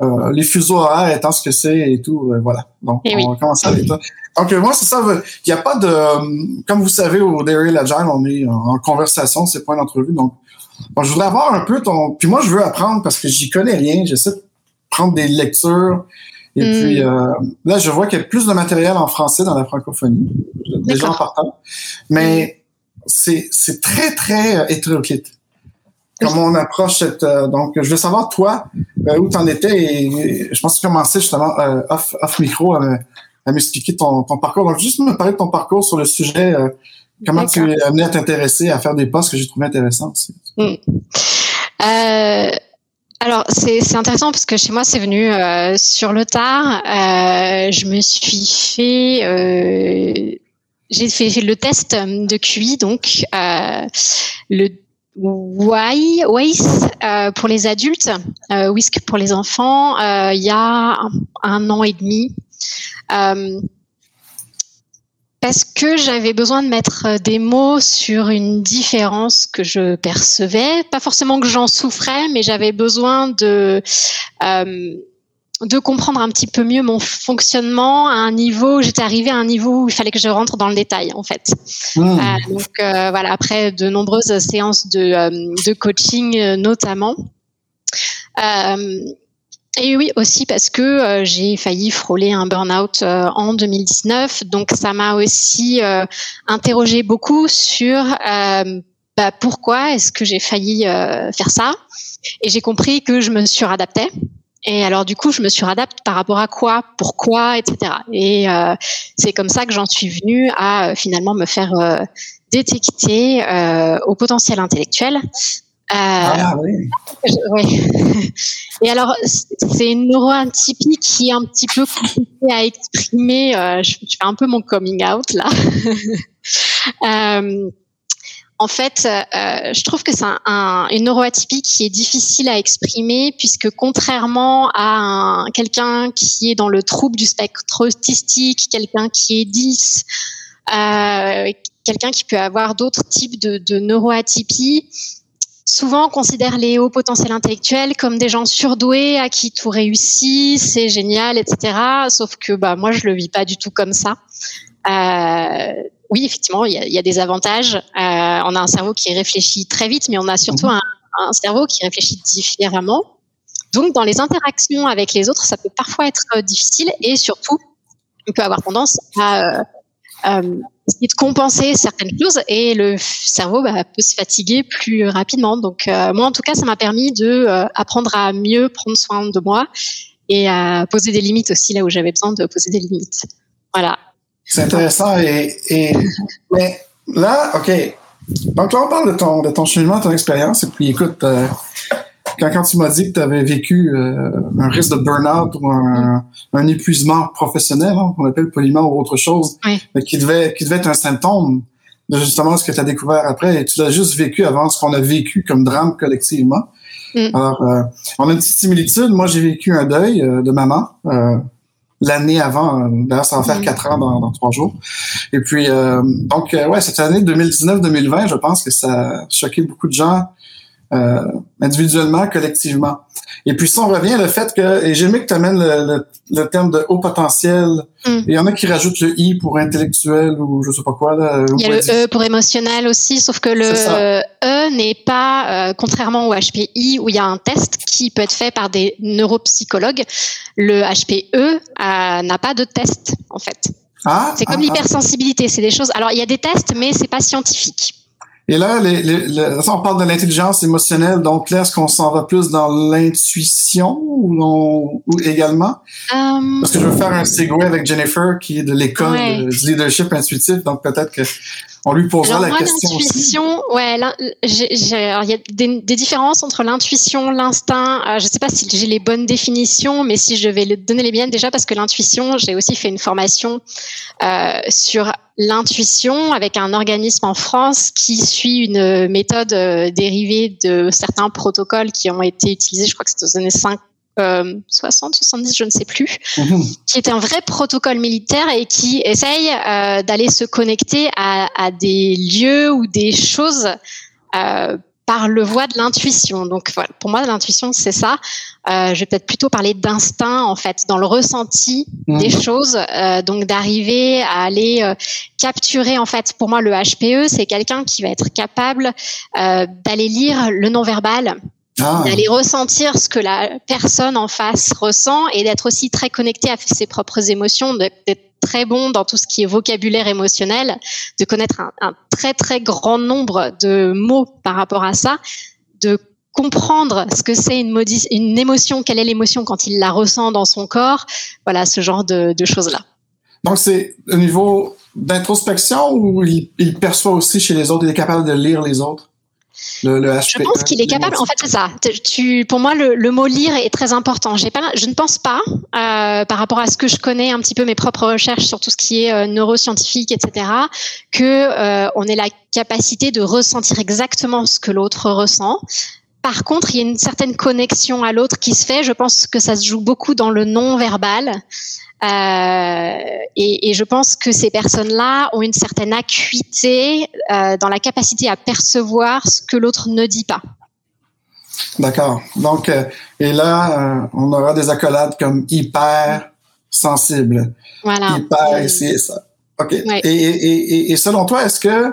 euh, les fuseaux horaires étant ce que c'est et tout, euh, voilà. Donc, et on oui. va commencer avec ça. Donc, moi, c'est ça. Il n'y a pas de... Comme vous savez, au Dare Real Agile, on est en conversation, c'est pas une entrevue. Donc, bon, je voudrais avoir un peu ton... Puis moi, je veux apprendre parce que j'y connais rien. J'essaie de prendre des lectures. Et mm. puis, euh, là, je vois qu'il y a plus de matériel en français dans la francophonie. Déjà en partant. Mais mm. c'est, c'est très, très hétéroclite. Comment on approche cette... Euh, donc, je veux savoir, toi, euh, où t'en étais. Et, et je pense que tu commençais justement euh, off, off micro à, à m'expliquer ton, ton parcours. Donc, juste me parler de ton parcours sur le sujet. Euh, comment D'accord. tu es amené à t'intéresser, à faire des posts que j'ai trouvé intéressants aussi. Mm. Euh, alors, c'est, c'est intéressant parce que chez moi, c'est venu euh, sur le tard. Euh, je me suis fait... Euh, j'ai fait, fait le test de Q I, donc euh, le... Why, W I S euh, pour les adultes, euh, W I S C pour les enfants, euh, il y a un, un an et demi. Euh, parce que j'avais besoin de mettre des mots sur une différence que je percevais. Pas forcément que j'en souffrais, mais j'avais besoin de... Euh, de comprendre un petit peu mieux mon fonctionnement à un niveau, j'étais arrivée à un niveau où il fallait que je rentre dans le détail, en fait. Mmh. Euh, donc, euh, voilà, après de nombreuses séances de, euh, de coaching, euh, notamment. Euh, et oui, aussi parce que euh, j'ai failli frôler un burn-out euh, en deux mille dix-neuf. Donc, ça m'a aussi euh, interrogée beaucoup sur euh, bah, pourquoi est-ce que j'ai failli euh, faire ça. Et j'ai compris que je me suradaptais. Et alors, du coup, je me suradapte par rapport à quoi, pourquoi, et cetera. Et euh, c'est comme ça que j'en suis venue à euh, finalement me faire euh, détecter euh, au potentiel intellectuel. Euh, ah oui. Je, ouais. Et alors, c'est une neuroatypie qui est un petit peu compliquée à exprimer. Euh, je, je fais un peu mon coming out, là. euh, En fait, euh, je trouve que c'est un, un, une neuroatypie qui est difficile à exprimer puisque contrairement à un, quelqu'un qui est dans le trouble du spectre autistique, quelqu'un qui est dys, euh, quelqu'un qui peut avoir d'autres types de, de neuroatypies, souvent on considère les hauts potentiels intellectuels comme des gens surdoués à qui tout réussit, c'est génial, et cetera. Sauf que bah moi je le vis pas du tout comme ça. Euh, oui, effectivement, il y a, il y a des avantages. Euh, on a un cerveau qui réfléchit très vite, mais on a surtout un, un cerveau qui réfléchit différemment. Donc, dans les interactions avec les autres, ça peut parfois être euh, difficile et surtout, on peut avoir tendance à euh, euh, essayer de compenser certaines choses et le cerveau bah, peut se fatiguer plus rapidement. Donc, euh, moi, en tout cas, ça m'a permis de euh, apprendre à mieux prendre soin de moi et à poser des limites aussi là où j'avais besoin de poser des limites. Voilà. C'est intéressant. Et, et mais là, OK. Donc là, on parle de ton, de ton cheminement, ton expérience. Et puis, écoute, euh, quand, quand tu m'as dit que tu avais vécu euh, un risque de burn-out ou un, un épuisement professionnel, hein, qu'on appelle poliment ou autre chose, oui. mais qui devait, qui devait être un symptôme de justement ce que tu as découvert après. Et tu l'as juste vécu avant ce qu'on a vécu comme drame collectivement. Mm. Alors, euh, on a une petite similitude. Moi, j'ai vécu un deuil euh, de maman. Euh, l'année avant, d'ailleurs ça va faire quatre mmh. ans dans, dans trois jours. Et puis, euh, donc, euh, ouais, cette année deux mille dix-neuf deux mille vingt, je pense que ça a choqué beaucoup de gens euh, individuellement, collectivement. Et puis, si on revient le fait que, et j'aimais que tu amènes le, le, le terme de haut potentiel, mmh. et il y en a qui rajoutent le « i » pour intellectuel ou je sais pas quoi. Là, il y a le « e » pour émotionnel aussi, sauf que le « e » n'est pas, euh, contrairement au H P I, où il y a un test qui peut être fait par des neuropsychologues, le H P E euh, n'a pas de test, en fait. Ah, c'est comme ah, l'hypersensibilité, c'est des choses... Alors, il y a des tests, mais c'est pas scientifique. Et là, les, les, les, on parle de l'intelligence émotionnelle, donc là, est-ce qu'on s'en va plus dans l'intuition ou, on, ou également? Um, Parce que je veux faire un segue avec Jennifer, qui est de l'école ouais. de leadership intuitif, donc peut-être qu'on lui posera alors, la moi, question l'intuition, aussi. Ouais, j'ai, j'ai, alors, il y a des, des différences entre l'intuition, l'instinct. Euh, je ne sais pas si j'ai les bonnes définitions, mais si je vais donner les miennes déjà, parce que l'intuition, j'ai aussi fait une formation euh, sur... l'intuition avec un organisme en France qui suit une méthode euh, dérivée de certains protocoles qui ont été utilisés, je crois que c'était aux années cinq, euh, soixante, soixante-dix, je ne sais plus, mmh. qui est un vrai protocole militaire et qui essaye euh, d'aller se connecter à, à des lieux ou des choses euh, par le voie de l'intuition. Donc, voilà, pour moi, l'intuition, c'est ça. Euh, je vais peut-être plutôt parler d'instinct, en fait, dans le ressenti mmh. des choses. Euh, donc, d'arriver à aller euh, capturer, en fait, pour moi, le H P E, c'est quelqu'un qui va être capable euh, d'aller lire le non-verbal, ah. d'aller ressentir ce que la personne en face ressent et d'être aussi très connecté à ses propres émotions, d'être très bon dans tout ce qui est vocabulaire émotionnel, de connaître un, un très, très grand nombre de mots par rapport à ça, de comprendre ce que c'est une, modi- une émotion, quelle est l'émotion quand il la ressent dans son corps, voilà, ce genre de, de choses-là. Donc, c'est au niveau d'introspection ou il, il perçoit aussi chez les autres, il est capable de lire les autres? Le, le H P, je pense qu'il est capable. En fait, c'est ça. Tu, tu, pour moi, le, le mot lire est très important. J'ai pas, je ne pense pas, euh, par rapport à ce que je connais un petit peu mes propres recherches sur tout ce qui est euh, neuroscientifique, et cetera, que euh, on ait la capacité de ressentir exactement ce que l'autre ressent. Par contre, il y a une certaine connexion à l'autre qui se fait. Je pense que ça se joue beaucoup dans le non-verbal. Euh, et, et je pense que ces personnes-là ont une certaine acuité euh, dans la capacité à percevoir ce que l'autre ne dit pas. D'accord. Donc, euh, et là, euh, on aura des accolades comme hyper sensible. Voilà. Hyper, c'est ça. OK. Ouais. Et, et, et, et selon toi, est-ce que...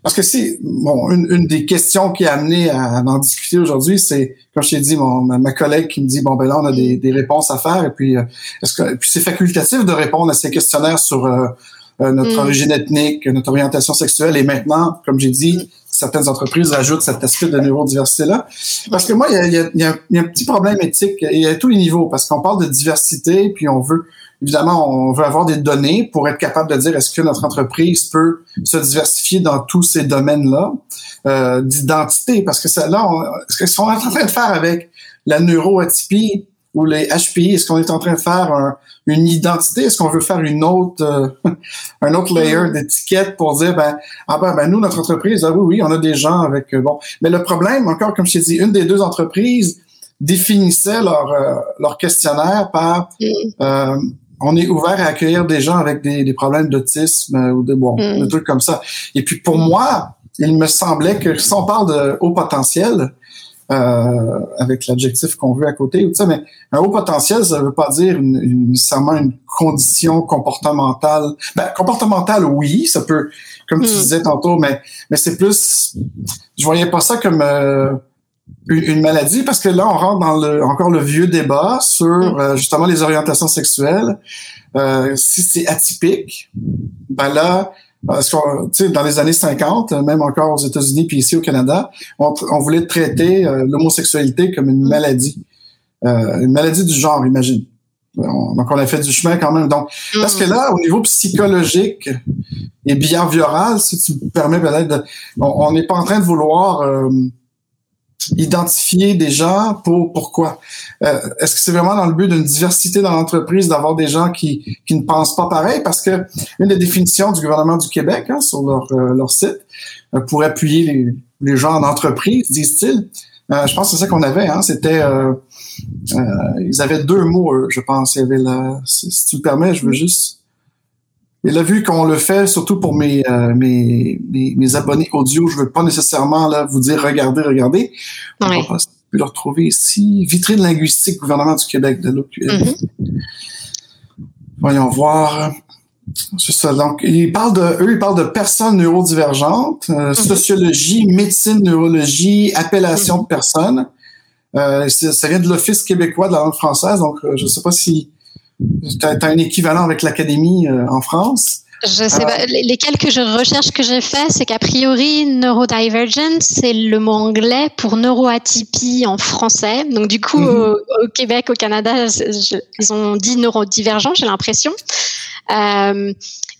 Parce que si, bon, une, une des questions qui a amené à, à en discuter aujourd'hui, c'est, comme je t'ai dit, mon, ma, ma collègue qui me dit, bon, ben là, on a des, des réponses à faire, et puis, euh, est-ce que, et puis c'est facultatif de répondre à ces questionnaires sur euh, euh, notre mm. origine ethnique, notre orientation sexuelle, et maintenant, comme j'ai dit, mm. certaines entreprises ajoutent cet aspect de neurodiversité-là. Parce que moi, il y a, y, a, y, a, y a un petit problème éthique, et à tous les niveaux, parce qu'on parle de diversité, puis on veut... Évidemment, on veut avoir des données pour être capable de dire est-ce que notre entreprise peut se diversifier dans tous ces domaines-là euh, d'identité, parce que ça, là, on, ce qu'on est en train de faire avec la neuroatypie ou les H P I, est-ce qu'on est en train de faire un, une identité, est-ce qu'on veut faire une autre, euh, un autre layer d'étiquette pour dire ben ah ben, ben nous notre entreprise ah oui oui on a des gens avec euh, bon, mais le problème encore comme je t'ai dit, une des deux entreprises définissaient leur euh, leur questionnaire par euh, on est ouvert à accueillir des gens avec des, des problèmes d'autisme euh, ou de bon, mm. des trucs comme ça. Et puis pour mm. moi, il me semblait que si on parle de haut potentiel, euh, avec l'adjectif qu'on veut à côté ou tout ça, mais un haut potentiel, ça veut pas dire une, une, nécessairement une condition comportementale. Ben, comportementale, oui, ça peut, comme mm. tu disais tantôt, mais mais c'est plus, je voyais pas ça comme euh, une maladie, parce que là, on rentre dans le, encore le vieux débat sur euh, justement les orientations sexuelles. Euh, si c'est atypique, ben là, parce qu'on, tu sais, dans les années cinquante, même encore aux États-Unis puis ici au Canada, on, on voulait traiter euh, l'homosexualité comme une maladie, euh, une maladie du genre, imagine. On, donc, on a fait du chemin quand même. Donc, parce que là, au niveau psychologique et behavioral, si tu me permets peut-être, de, on n'est pas en train de vouloir euh, identifier des gens pour pourquoi. Euh, est-ce que c'est vraiment dans le but d'une diversité dans l'entreprise d'avoir des gens qui qui ne pensent pas pareil? Parce que une des définitions du gouvernement du Québec hein, sur leur euh, leur site euh, pour appuyer les les gens en entreprise, disent-ils. Euh, je pense que c'est ça qu'on avait. Hein, c'était euh, euh, ils avaient deux mots, eux, je pense. Il y avait la. Si, si tu me permets, je veux juste. Et là, vu qu'on le fait surtout pour mes, euh, mes, mes, mes abonnés audio, je veux pas nécessairement là vous dire regardez, regardez. On oui. va pas le retrouver ici. Vitrine linguistique, gouvernement du Québec de l'O Q L. Mm-hmm. Voyons voir. C'est ça. Donc, ils parlent de, eux, ils parlent de personnes neurodivergentes, euh, mm-hmm. sociologie, médecine, neurologie, appellation mm-hmm. de personnes. Euh, ça vient de l'Office québécois de la langue française, donc euh, je ne sais pas si tu as un équivalent avec l'Académie euh, en France. Je sais pas. Lesquels que je recherche que j'ai fait, c'est qu'a priori, neurodivergent, c'est le mot anglais pour neuroatypie en français. Donc, du coup, mm-hmm. au, au Québec, au Canada, je, ils ont dit neurodivergent, j'ai l'impression. Euh,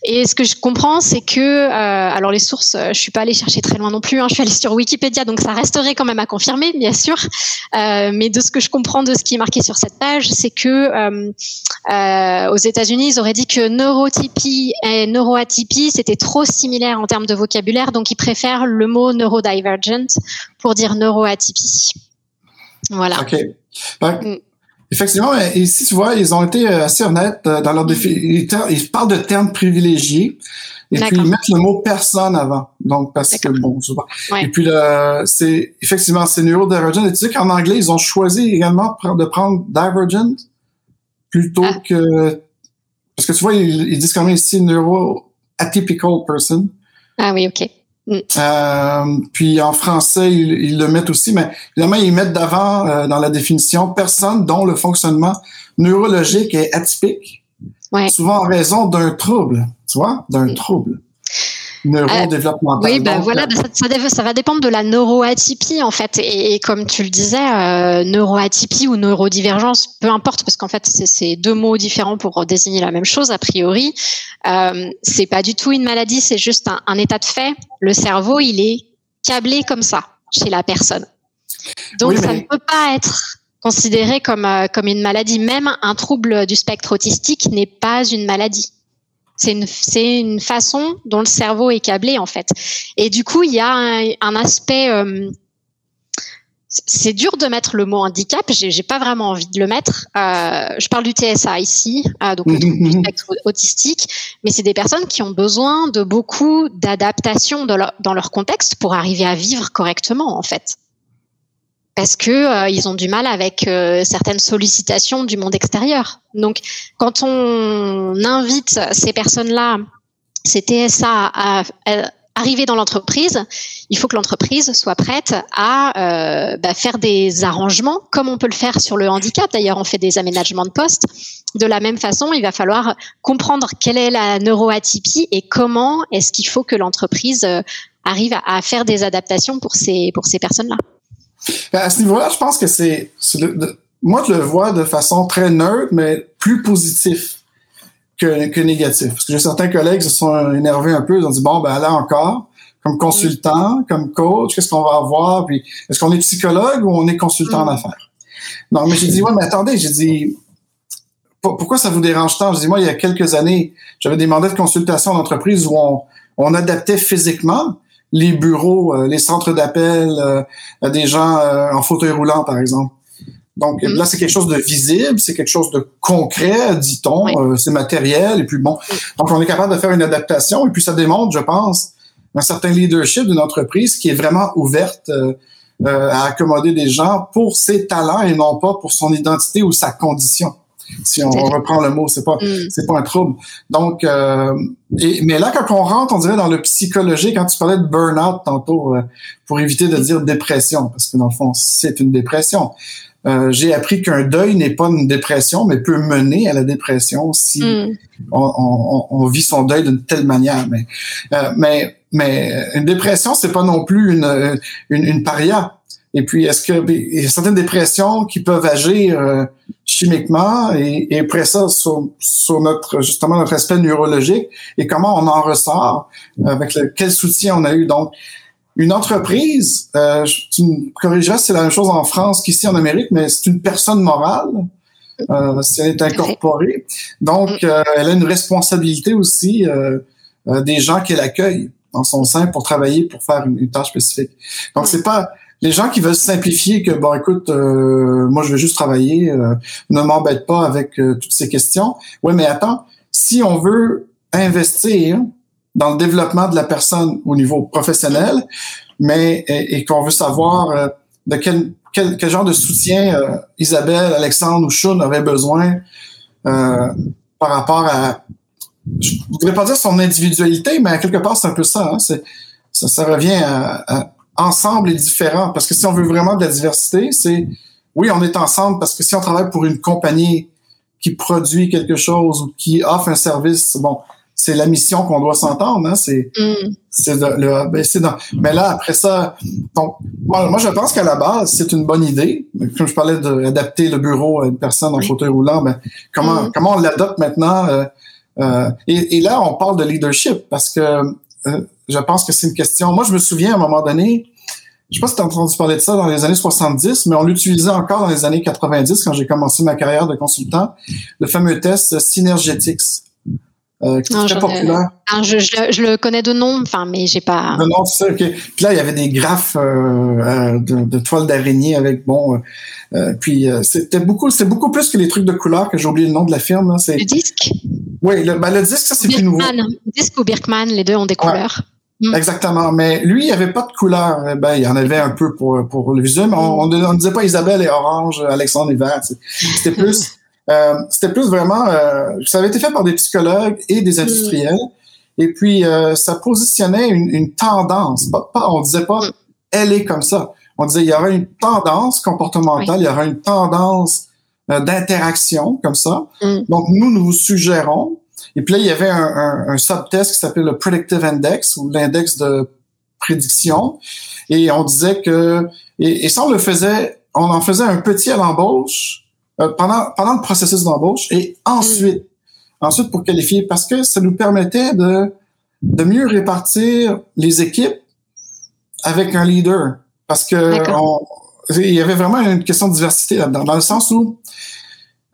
et ce que je comprends, c'est que, euh, alors les sources, je suis pas allée chercher très loin non plus, hein, je suis allée sur Wikipédia, donc ça resterait quand même à confirmer, bien sûr. Euh, mais de ce que je comprends de ce qui est marqué sur cette page, c'est que, euh, euh, aux États-Unis, ils auraient dit que neurotypie est neuroatypie, c'était trop similaire en termes de vocabulaire, donc ils préfèrent le mot neurodivergent pour dire neuroatypie. Voilà. OK. Donc, mm. effectivement, ici, tu vois, ils ont été assez honnêtes dans leur défi. Ils parlent de termes privilégiés et D'accord. puis ils mettent le mot personne avant. Donc, parce D'accord. que bon, je sais pas. Ouais. Et puis, le, c'est, effectivement, c'est neurodivergent. Et tu sais qu'en anglais, ils ont choisi également de prendre divergent plutôt ah. que. Parce que tu vois, ils, ils disent quand même ici neuro-atypical person. Ah oui, OK. Mm. Euh, puis en français, ils, ils le mettent aussi, mais évidemment, ils mettent d'avant euh, dans la définition personne dont le fonctionnement neurologique est atypique, ouais. souvent en raison d'un trouble, tu vois, d'un mm. trouble. Neurodéveloppemental. Euh, oui, ben donc, voilà, ben, ça, ça, ça va dépendre de la neuroatypie en fait, et, et comme tu le disais, euh, neuroatypie ou neurodivergence, peu importe, parce qu'en fait c'est, c'est deux mots différents pour désigner la même chose a priori. Euh, c'est pas du tout une maladie, c'est juste un, un état de fait. Le cerveau, il est câblé comme ça chez la personne, donc oui, mais... ça ne peut pas être considéré comme euh, comme une maladie. Même un trouble du spectre autistique n'est pas une maladie. C'est une, c'est une façon dont le cerveau est câblé, en fait. Et du coup, il y a un, un aspect... Euh, c'est dur de mettre le mot handicap, j'ai, j'ai pas vraiment envie de le mettre. Euh, je parle du T S A ici, euh, donc le trouble du spectre autistique, mais c'est des personnes qui ont besoin de beaucoup d'adaptation de leur, dans leur contexte pour arriver à vivre correctement, en fait. Parce que euh, ils ont du mal avec euh, certaines sollicitations du monde extérieur. Donc, quand on invite ces personnes-là, ces T S A, à, à arriver dans l'entreprise, il faut que l'entreprise soit prête à euh, bah, faire des arrangements, comme on peut le faire sur le handicap. D'ailleurs, on fait des aménagements de poste. De la même façon, il va falloir comprendre quelle est la neuroatypie et comment est-ce qu'il faut que l'entreprise euh, arrive à, à faire des adaptations pour ces pour ces personnes-là. À ce niveau-là, je pense que c'est, c'est le, de, moi je le vois de façon très neutre, mais plus positif que, que négatif. Parce que j'ai certains collègues qui se sont énervés un peu, ils ont dit bon ben là encore, comme consultant, comme coach, qu'est-ce qu'on va avoir, puis est-ce qu'on est psychologue ou on est consultant en affaires? Non, mais j'ai dit ouais, mais attendez, j'ai dit pour, pourquoi ça vous dérange tant? J'ai dit moi il y a quelques années, j'avais des mandats de consultation en entreprise où on, on adaptait physiquement les bureaux, euh, les centres d'appel euh, à des gens euh, en fauteuil roulant, par exemple. Donc mmh. là, c'est quelque chose de visible, c'est quelque chose de concret, dit-on, oui. euh, c'est matériel, et puis bon. Oui. Donc, on est capable de faire une adaptation, et puis ça démontre, je pense, un certain leadership d'une entreprise qui est vraiment ouverte euh, euh, à accommoder des gens pour ses talents et non pas pour son identité ou sa condition. si on reprend le mot, c'est pas mm. c'est pas un trouble. Donc, euh, et, mais là, quand on rentre, on dirait dans le psychologique, quand tu parlais de burn-out tantôt, euh, pour éviter de dire dépression, parce que dans le fond, c'est une dépression. Euh, j'ai appris qu'un deuil n'est pas une dépression, mais peut mener à la dépression si mm. on, on, on vit son deuil d'une telle manière. Mais, euh, mais, mais une dépression, c'est pas non plus une, une, une paria. Et puis, est-ce que il y a certaines dépressions qui peuvent agir euh, chimiquement et, et après ça sur, sur notre justement notre aspect neurologique et comment on en ressort avec le, quel soutien on a eu. Donc, une entreprise, euh, tu me corrigeras, c'est la même chose en France qu'ici en Amérique, mais c'est une personne morale, euh, c'est incorporé, donc euh, elle a une responsabilité aussi euh, euh, des gens qu'elle accueille dans son sein pour travailler pour faire une, une tâche spécifique. Donc, c'est pas les gens qui veulent simplifier que, bon, écoute, euh, moi, je vais juste travailler, euh, ne m'embête pas avec euh, toutes ces questions. Oui, mais attends, si on veut investir dans le développement de la personne au niveau professionnel, mais et, et qu'on veut savoir euh, de quel, quel quel genre de soutien euh, Isabelle, Alexandre ou Sean auraient besoin euh, par rapport à, je voudrais pas dire son individualité, mais à quelque part, c'est un peu ça. Hein, c'est, ça, ça revient à... à ensemble et différent. Parce que si on veut vraiment de la diversité, c'est, oui, on est ensemble parce que si on travaille pour une compagnie qui produit quelque chose ou qui offre un service, bon, c'est la mission qu'on doit s'entendre, hein, c'est, mm. c'est de, le, ben, c'est dans, mais là, après ça, donc, bon, moi, je pense qu'à la base, c'est une bonne idée. Comme je parlais d'adapter le bureau à une personne en oui. fauteuil roulant, ben, comment, mm. comment on l'adopte maintenant? Euh, euh, et, et là, on parle de leadership parce que, euh, je pense que c'est une question... Moi, je me souviens, à un moment donné, je ne sais pas si tu as entendu parler de ça dans les années soixante-dix, mais on l'utilisait encore dans les années quatre-vingt-dix, quand j'ai commencé ma carrière de consultant, le fameux test Synergistics, euh, qui non, est très populaire. Euh, je, je, je le connais de nom, mais j'ai pas... De nom, c'est ça, OK. Puis là, il y avait des graphes euh, de, de toiles d'araignée avec, bon... Euh, puis euh, c'était beaucoup c'était beaucoup plus que les trucs de couleur, que j'ai oublié le nom de la firme. Là, c'est... Le disque? Oui, le, ben, le disque, ça, c'est Birkman. Plus nouveau. Le disque ou Birkman, les deux ont des couleurs. Ouais. Mm. Exactement, mais lui, il avait pas de couleur. Eh ben, il y en avait un peu pour pour le visuel, mais on on ne disait pas Isabelle est orange, Alexandre est vert. C'était plus, euh, c'était plus vraiment. Euh, ça avait été fait par des psychologues et des industriels, et puis euh, ça positionnait une, une tendance. Pas, pas, on disait pas elle est comme ça. On disait il y aura une tendance comportementale, oui. il y aura une tendance euh, d'interaction comme ça. Mm. Donc nous, nous vous suggérons. Et puis là, il y avait un, un, un subtest qui s'appelait le Predictive Index ou l'index de prédiction. Et on disait que... Et, et ça, on le faisait... On en faisait un petit à l'embauche euh, pendant pendant le processus d'embauche et ensuite, mm. ensuite pour qualifier, parce que ça nous permettait de de mieux répartir les équipes avec un leader. Parce que on, il y avait vraiment une question de diversité là-dedans, dans le sens où...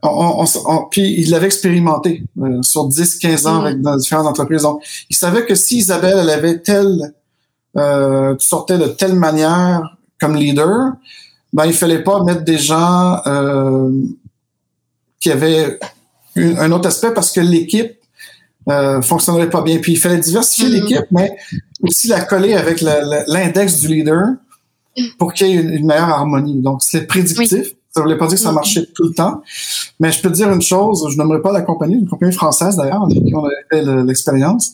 On, on, on, puis il l'avait expérimenté euh, sur dix quinze ans mmh. avec, dans différentes entreprises. Donc, il savait que si Isabelle, elle avait telle... Euh, tu sortais de telle manière comme leader, ben il fallait pas mettre des gens euh, qui avaient une, un autre aspect parce que l'équipe euh, fonctionnerait pas bien. Puis il fallait diversifier mmh. l'équipe, mais aussi la coller avec la, la, l'index du leader pour qu'il y ait une, une meilleure harmonie. Donc, c'est prédictif. Oui. Ça voulait pas dire que ça marchait tout le temps. Mais je peux te dire une chose, je nommerai pas la compagnie, une compagnie française d'ailleurs, avec qui on a fait l'expérience.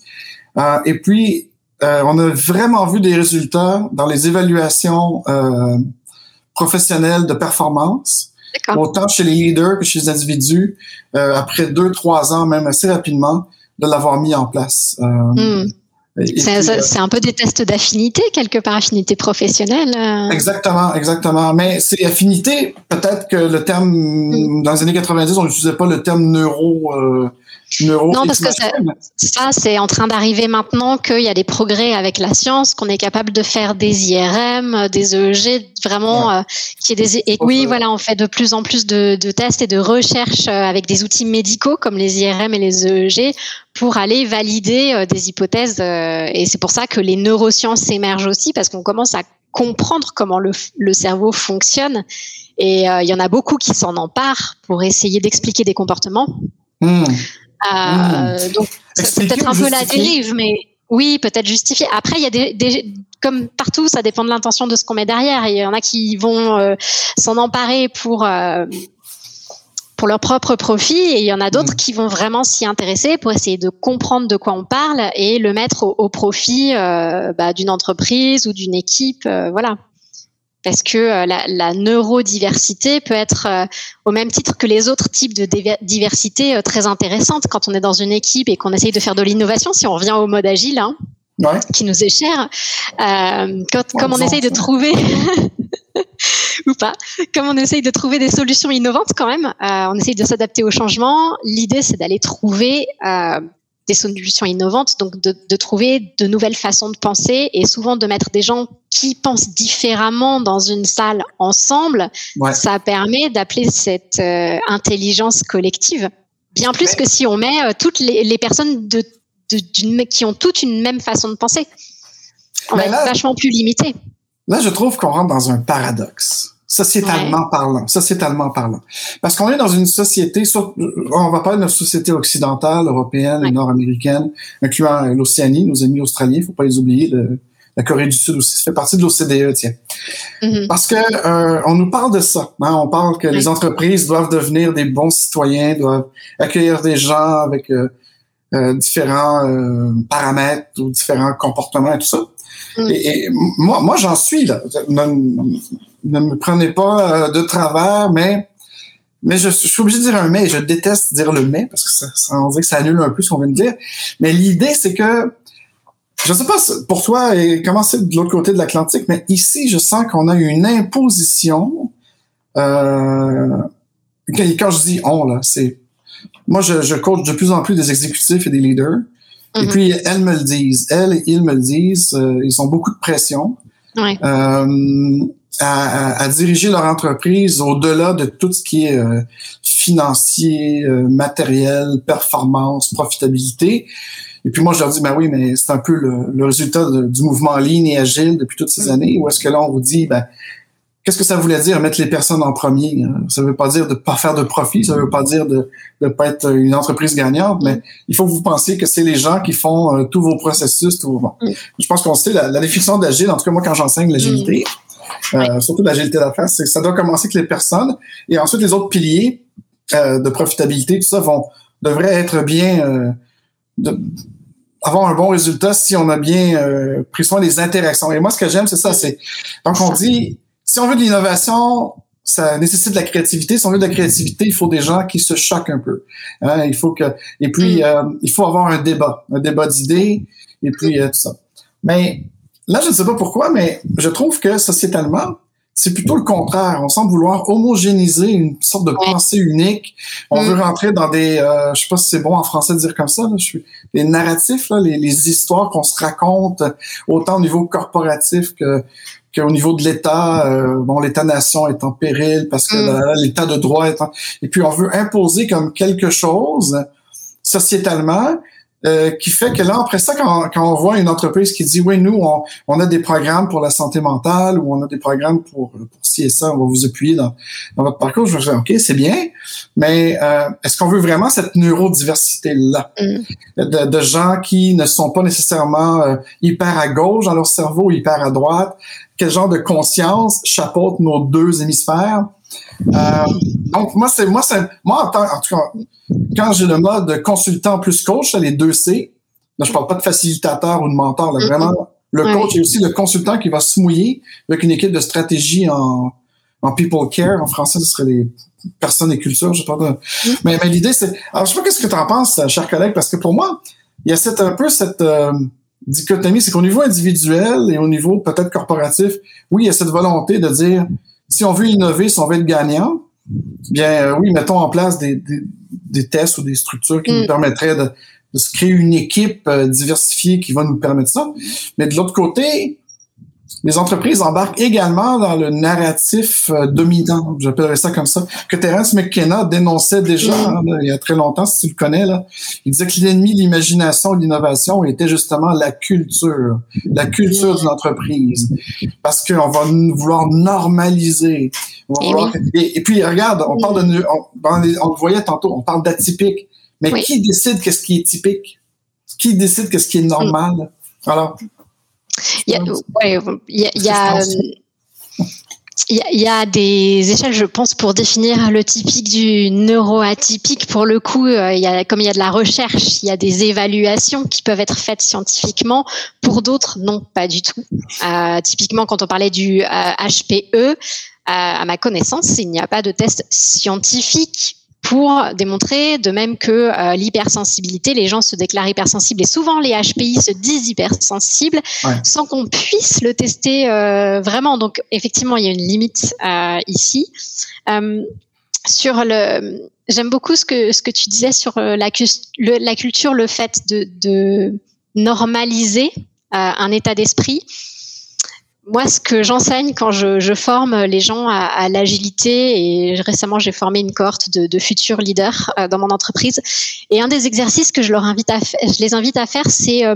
Euh, et puis, euh, on a vraiment vu des résultats dans les évaluations euh, professionnelles de performance, D'accord. autant chez les leaders que chez les individus, euh, après deux, trois ans, même assez rapidement, de l'avoir mis en place. Euh, mm. C'est, puis, c'est un peu des tests d'affinité, quelque part, affinité professionnelle. Exactement, exactement. Mais c'est affinité, peut-être que le terme, mm. dans les années quatre-vingt-dix, on n'utilisait pas le terme neuro... Euh, neuro non, parce que ça, ça, c'est en train d'arriver maintenant qu'il y a des progrès avec la science, qu'on est capable de faire des I R M, des E E G, vraiment... Ouais. Euh, qui est des, et oui, voilà, on fait de plus en plus de, de tests et de recherches avec des outils médicaux, comme les I R M et les E E G, pour aller valider euh, des hypothèses. Euh, et c'est pour ça que les neurosciences émergent aussi, parce qu'on commence à comprendre comment le, le cerveau fonctionne. Et euh, il y en a beaucoup qui s'en emparent pour essayer d'expliquer des comportements. Mmh. Euh, mmh. Donc, ça, c'est peut-être un peu la dérive, mais oui, peut-être justifié. Après, il y a des... des comme partout, ça dépend de l'intention de ce qu'on met derrière. Il y en a qui vont euh, s'en emparer pour... Euh, pour leur propre profit, et il y en a d'autres mmh. qui vont vraiment s'y intéresser pour essayer de comprendre de quoi on parle et le mettre au, au profit euh, bah, d'une entreprise ou d'une équipe, euh, voilà. Parce que euh, la, la neurodiversité peut être, euh, au même titre que les autres types de déver- diversité, euh, très intéressante quand on est dans une équipe et qu'on essaye de faire de l'innovation, si on revient au mode agile, hein, ouais. qui nous est cher, euh, quand, comme on essaye de trouver... ou pas, comme on essaye de trouver des solutions innovantes quand même, euh, on essaye de s'adapter au changement, l'idée c'est d'aller trouver euh, des solutions innovantes, donc de, de trouver de nouvelles façons de penser et souvent de mettre des gens qui pensent différemment dans une salle ensemble, ouais. ça permet d'appeler cette euh, intelligence collective, bien plus ouais. que si on met euh, toutes les, les personnes de, de, d'une, qui ont toutes une même façon de penser, on va être vachement plus limité. Là, je trouve qu'on rentre dans un paradoxe, sociétalement ouais. parlant, sociétalement parlant. Parce qu'on est dans une société, on va parler de notre société occidentale, européenne, ouais. nord-américaine, incluant l'Océanie, nos amis australiens, faut pas les oublier, le, la Corée du Sud aussi, ça fait partie de l'O C D E, tiens. Mm-hmm. Parce que euh, on nous parle de ça, hein, on parle que ouais. les entreprises doivent devenir des bons citoyens, doivent accueillir des gens avec euh, euh, différents euh, paramètres ou différents comportements et tout ça. Et, et moi, moi, j'en suis là. Ne, ne me prenez pas de travers, mais mais je, je suis obligé de dire un mais. Je déteste dire le mais parce que ça, ça on dirait que ça annule un peu ce qu'on vient de dire. Mais l'idée, c'est que je sais pas pour toi et comment c'est de l'autre côté de l'Atlantique, mais ici, je sens qu'on a une imposition. Euh, quand je dis on là, c'est moi, je, je coach de plus en plus des exécutifs et des leaders. Et mm-hmm. puis, elles me le disent. Elles et ils me le disent. Euh, ils ont beaucoup de pression ouais. euh, à, à, à diriger leur entreprise au-delà de tout ce qui est euh, financier, euh, matériel, performance, profitabilité. Et puis, moi, je leur dis, ben oui, mais c'est un peu le, le résultat de, du mouvement Lean et Agile depuis toutes ces mm-hmm. années. Où est-ce que là, on vous dit, ben, qu'est-ce que ça voulait dire mettre les personnes en premier? Hein? Ça veut pas dire de pas faire de profit, ça veut pas dire de de pas être une entreprise gagnante, mais il faut que vous pensiez que c'est les gens qui font euh, tous vos processus, tous vos bon. Mm. Je pense qu'on sait la, la définition d'agile, en tout cas moi quand j'enseigne l'agilité, mm. euh, oui. surtout l'agilité d'affaires, c'est ça doit commencer avec les personnes et ensuite les autres piliers euh, de profitabilité, tout ça vont devraient être bien euh, de, avoir un bon résultat si on a bien euh, pris soin des interactions. Et moi ce que j'aime c'est ça, c'est donc on dit si on veut de l'innovation, ça nécessite de la créativité. Si on veut de la créativité, il faut des gens qui se choquent un peu. Hein? Il faut que, et puis, euh, il faut avoir un débat, un débat d'idées, et puis euh, tout ça. Mais là, je ne sais pas pourquoi, mais je trouve que sociétalement, c'est plutôt le contraire. On semble vouloir homogénéiser une sorte de pensée unique. On veut rentrer dans des, euh, je sais pas si c'est bon en français de dire comme ça, là, je suis, les narratifs, là, les, les histoires qu'on se raconte, autant au niveau corporatif que qu'au niveau de l'État, euh, bon, l'État-nation est en péril parce que mm. là, l'État de droit est en... Et puis, on veut imposer comme quelque chose, sociétalement, euh, qui fait que là, après ça, quand, quand on voit une entreprise qui dit « Oui, nous, on, on a des programmes pour la santé mentale ou on a des programmes pour, pour ci et ça, on va vous appuyer dans, dans votre parcours », je me dis « OK, c'est bien, mais euh, est-ce qu'on veut vraiment cette neurodiversité-là mm. de, de gens qui ne sont pas nécessairement euh, hyper à gauche dans leur cerveau, hyper à droite ?» Quel genre de conscience chapeaute nos deux hémisphères. Euh, donc, moi, c'est, moi, c'est, moi, en, tant, en tout cas, quand j'ai le mode consultant plus coach, les deux C, là, je parle pas de facilitateur ou de mentor, là, vraiment, le coach est aussi le consultant qui va se mouiller avec une équipe de stratégie en, en people care. En français, ce serait les personnes et cultures, je parle de, mais, mais l'idée, c'est, alors, je sais pas qu'est-ce que t'en penses, cher collègue, parce que pour moi, il y a cette, un peu cette, euh, dichotomie, c'est qu'au niveau individuel et au niveau peut-être corporatif, oui, il y a cette volonté de dire, si on veut innover, si on veut être gagnant, bien euh, oui, mettons en place des, des, des tests ou des structures qui mm. nous permettraient de, de se créer une équipe euh, diversifiée qui va nous permettre ça. Mais de l'autre côté, les entreprises embarquent également dans le narratif euh, dominant, j'appellerais ça comme ça, que Terence McKenna dénonçait déjà hein, là, il y a très longtemps, si tu le connais. Là, il disait que l'ennemi de l'imagination et de l'innovation était justement la culture, la culture de l'entreprise, parce qu'on va vouloir normaliser. On va vouloir... et, et puis, regarde, on parle de, on, on le voyait tantôt, on parle d'atypique, mais oui. qui décide qu'est-ce qui est typique? Qui décide qu'est-ce qui est normal? Alors... Il y a, ouais, il y a, il y a, Il y a des échelles, je pense, pour définir le typique du neuro-atypique. Pour le coup, il y a, comme il y a de la recherche, il y a des évaluations qui peuvent être faites scientifiquement. Pour d'autres, non, pas du tout. Euh, typiquement, quand on parlait du euh, H P E, euh, à ma connaissance, il n'y a pas de test scientifique pour démontrer, de même que euh, l'hypersensibilité, les gens se déclarent hypersensibles et souvent les H P I se disent hypersensibles, ouais, sans qu'on puisse le tester euh, vraiment. Donc effectivement, il y a une limite euh, ici. Euh, sur le, j'aime beaucoup ce que ce que tu disais sur la, le, la culture, le fait de, de normaliser euh, un état d'esprit. Moi, ce que j'enseigne quand je, je forme les gens à, à l'agilité, et récemment j'ai formé une cohorte de, de futurs leaders euh, dans mon entreprise, et un des exercices que je leur invite à, je les invite à faire, c'est euh,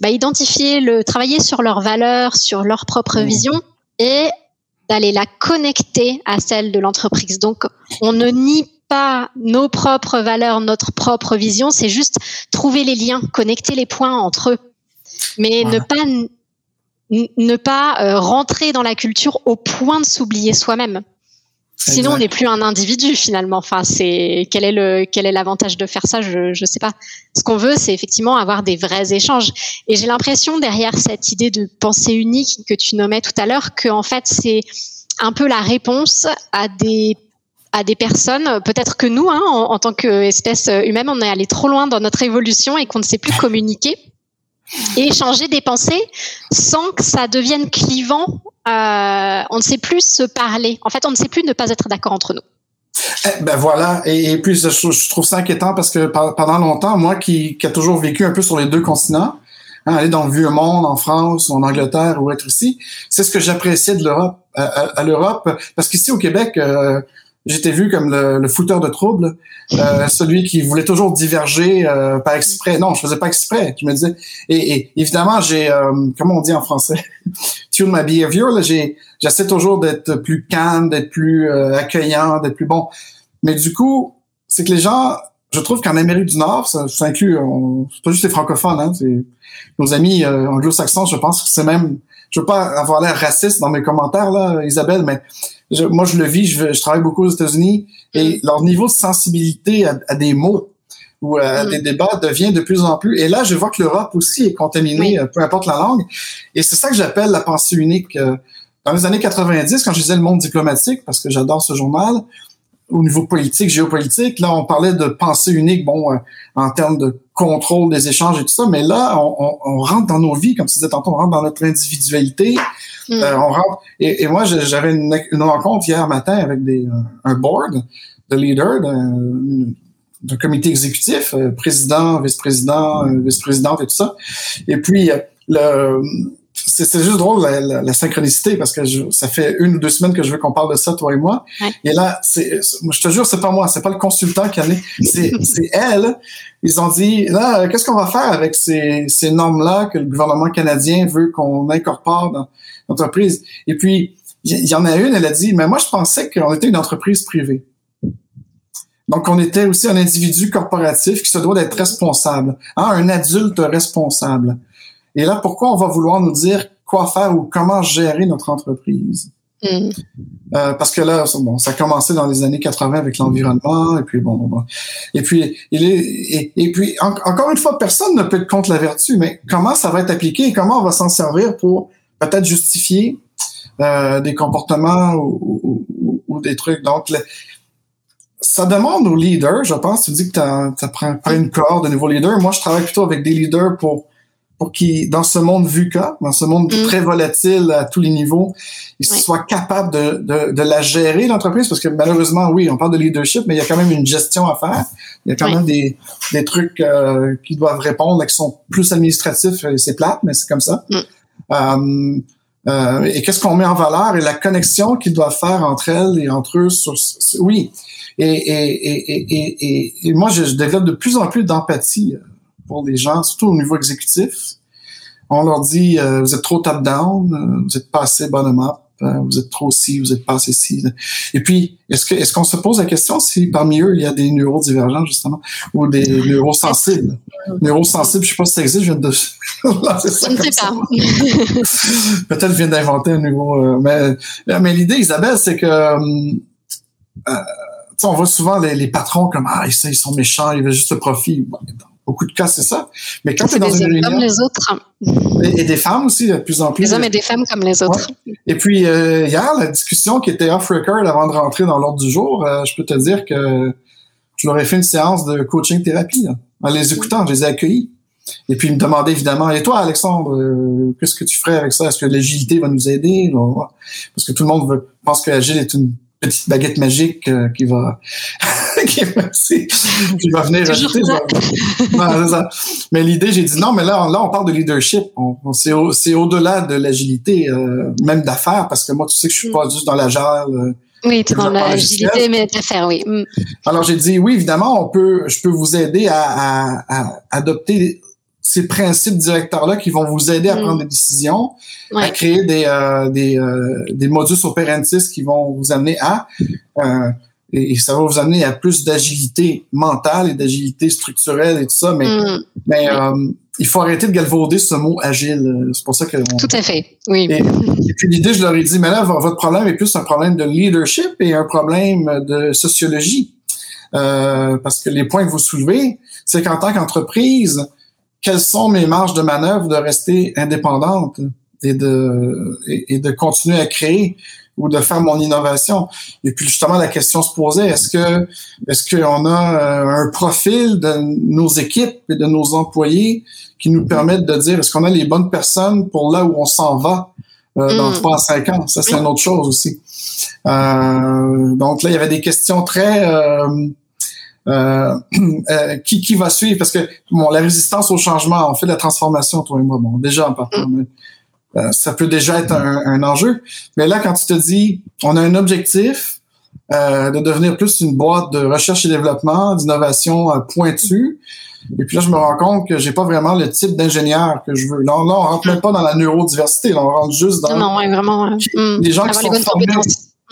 bah, identifier, le, travailler sur leurs valeurs, sur leur propre vision, et d'aller la connecter à celle de l'entreprise. Donc, on ne nie pas nos propres valeurs, notre propre vision, c'est juste trouver les liens, connecter les points entre eux, mais voilà, ne pas ne pas euh, rentrer dans la culture au point de s'oublier soi-même. Sinon, exact, on n'est plus un individu finalement. Enfin, c'est quel est le quel est l'avantage de faire ça ? Je je sais pas. Ce qu'on veut, c'est effectivement avoir des vrais échanges. Et j'ai l'impression derrière cette idée de pensée unique que tu nommais tout à l'heure, que en fait c'est un peu la réponse à des à des personnes. Peut-être que nous, hein, en, en tant qu'espèce humaine, on est allé trop loin dans notre évolution et qu'on ne sait plus communiquer et échanger des pensées sans que ça devienne clivant. Euh, on ne sait plus se parler. En fait, on ne sait plus ne pas être d'accord entre nous. Eh ben voilà. Et, et puis, je, je trouve ça inquiétant parce que pendant longtemps, moi qui, qui a toujours vécu un peu sur les deux continents, hein, aller dans le vieux monde, en France, en Angleterre ou être ici, c'est ce que j'appréciais de l'Europe, à, à, à l'Europe. Parce qu'ici, au Québec, euh, j'étais vu comme le, le fouteur de troubles, euh, celui qui voulait toujours diverger euh, par exprès. Non, je faisais pas exprès. Je me disais, et, et évidemment, j'ai, euh, comment on dit en français, tune my behavior. Là, j'ai, j'essaie toujours d'être plus calme, d'être plus euh, accueillant, d'être plus bon. Mais du coup, c'est que les gens, je trouve qu'en Amérique du Nord, ça, ça inclut, on, c'est pas juste les francophones, hein, c'est nos amis euh, anglo-saxons. Je pense que c'est même, je veux pas avoir l'air raciste dans mes commentaires là, Isabelle, mais Je, moi, je le vis, je, je travaille beaucoup aux États-Unis et leur niveau de sensibilité à, à des mots ou à mm. des débats devient de plus en plus. Et là, je vois que l'Europe aussi est contaminée, oui, peu importe la langue. Et c'est ça que j'appelle la pensée unique. Dans les années quatre-vingt-dix, quand je disais Le Monde diplomatique, parce que j'adore ce journal, au niveau politique, géopolitique, là, on parlait de pensée unique, bon, en termes de contrôle des échanges et tout ça, mais là, on, on, on rentre dans nos vies, comme tu disais tantôt, on rentre dans notre individualité. Mmh. Euh, on rentre, et, et moi, j'avais une, une rencontre hier matin avec des, un board de leaders d'un, d'un comité exécutif, euh, président, vice-président, mmh. euh, vice-présidente et tout ça. Et puis, le, c'est, c'est juste drôle, la, la, la synchronicité, parce que je, ça fait une ou deux semaines que je veux qu'on parle de ça, toi et moi. Ouais. Et là, c'est, je te jure, c'est pas moi, c'est pas le consultant qui en est, c'est, c'est elle. Ils ont dit, là, qu'est-ce qu'on va faire avec ces, ces normes-là que le gouvernement canadien veut qu'on incorpore dans l'entreprise? Et puis, il y, y en a une, elle a dit, mais moi, je pensais qu'on était une entreprise privée. Donc, on était aussi un individu corporatif qui se doit d'être responsable, hein, un adulte responsable. Et là, pourquoi on va vouloir nous dire quoi faire ou comment gérer notre entreprise? Mm. Euh, parce que là, bon, ça a commencé dans les années quatre-vingts avec l'environnement, et puis bon, bon. Et puis, il est, et, et puis en, encore une fois, personne ne peut être contre la vertu, mais comment ça va être appliqué et comment on va s'en servir pour peut-être justifier euh, des comportements ou, ou, ou, ou des trucs. Donc, le, ça demande aux leaders, je pense. Tu dis que tu prends une cohorte de nouveaux leaders. Moi, je travaille plutôt avec des leaders pour pour qu'ils, dans ce monde V U C A, dans ce monde mmh. très volatile à tous les niveaux, ils oui. soient capables de, de, de la gérer, l'entreprise, parce que malheureusement, oui, on parle de leadership, mais il y a quand même une gestion à faire. Il y a quand oui. même des, des trucs euh, qui doivent répondre, qui sont plus administratifs, et c'est plate, mais c'est comme ça. Mmh. Euh, euh, et qu'est-ce qu'on met en valeur et la connexion qu'ils doivent faire entre elles et entre eux sur, sur oui. Et, et, et, et, et, et moi, je, je développe de plus en plus d'empathie pour les gens, surtout au niveau exécutif. On leur dit, euh, vous êtes trop top-down, euh, vous êtes pas assez bottom-up, hein, vous êtes trop ci, vous êtes pas assez ci. Et puis, est-ce que est-ce qu'on se pose la question si parmi eux, il y a des neurodivergents, justement, ou des neurosensibles? Neurosensibles, je ne sais pas si ça existe, je viens de... je ne sais pas. Peut-être je viens d'inventer un nouveau... Mais, mais l'idée, Isabelle, c'est que... Euh, on voit souvent les, les patrons comme « Ah, ils sont méchants, ils veulent juste le profit. » Beaucoup de cas, c'est ça. Mais quand tu es dans une réunion... Comme les autres. Et, et des femmes aussi, de plus en plus. Des hommes et des femmes comme les autres. Ouais. Et puis, euh, hier, la discussion qui était off-record avant de rentrer dans l'ordre du jour, euh, je peux te dire que je leur ai fait une séance de coaching-thérapie. Hein. En les écoutant, je les ai accueillis. Et puis, ils me demandaient évidemment « Et toi, Alexandre, euh, qu'est-ce que tu ferais avec ça? Est-ce que l'agilité va nous aider? » Parce que tout le monde veut, pense que l'agile est une petite baguette magique euh, qui va... qui va venir rajouter. Non, mais l'idée, j'ai dit non, mais là, là on parle de leadership. On, on, c'est, au, c'est au-delà de l'agilité, euh, même d'affaires, parce que moi, tu sais que je suis pas juste dans l'agile. Euh, oui, tu es dans l'agilité, mais d'affaires, oui. Mm. Alors, j'ai dit oui, évidemment, on peut, je peux vous aider à, à, à adopter ces principes directeurs-là qui vont vous aider à mm. prendre des décisions, ouais. à créer des, euh, des, euh, des modus operandi qui vont vous amener à... Euh, Et ça va vous amener à plus d'agilité mentale et d'agilité structurelle et tout ça, mais, mmh. mais euh, il faut arrêter de galvauder ce mot agile. C'est pour ça que... On... Tout à fait, oui. Et, et puis l'idée, je leur ai dit, mais là, votre problème est plus un problème de leadership et un problème de sociologie. Euh, parce que les points que vous soulevez, c'est qu'en tant qu'entreprise, quelles sont mes marges de manœuvre de rester indépendante et de, et, et de continuer à créer ou de faire mon innovation. Et puis, justement, la question se posait, est-ce que, est-ce qu'on a un profil de nos équipes et de nos employés qui nous permettent de dire, est-ce qu'on a les bonnes personnes pour là où on s'en va euh, dans trois à cinq ans? Ça, c'est une autre chose aussi. Euh, donc, là, il y avait des questions très... Euh, Euh, euh, qui, qui va suivre? Parce que, bon, la résistance au changement, on fait de la transformation, toi et moi. Bon, déjà, en partant... Euh, ça peut déjà être un, un enjeu. Mais là, quand tu te dis, on a un objectif euh, de devenir plus une boîte de recherche et développement, d'innovation euh, pointue, et puis là, je me rends compte que j'ai pas vraiment le type d'ingénieur que je veux. Là, là on rentre même pas dans la neurodiversité. Là, on rentre juste dans... Non, non, ouais, vraiment. Hein. Les gens qui sont formés...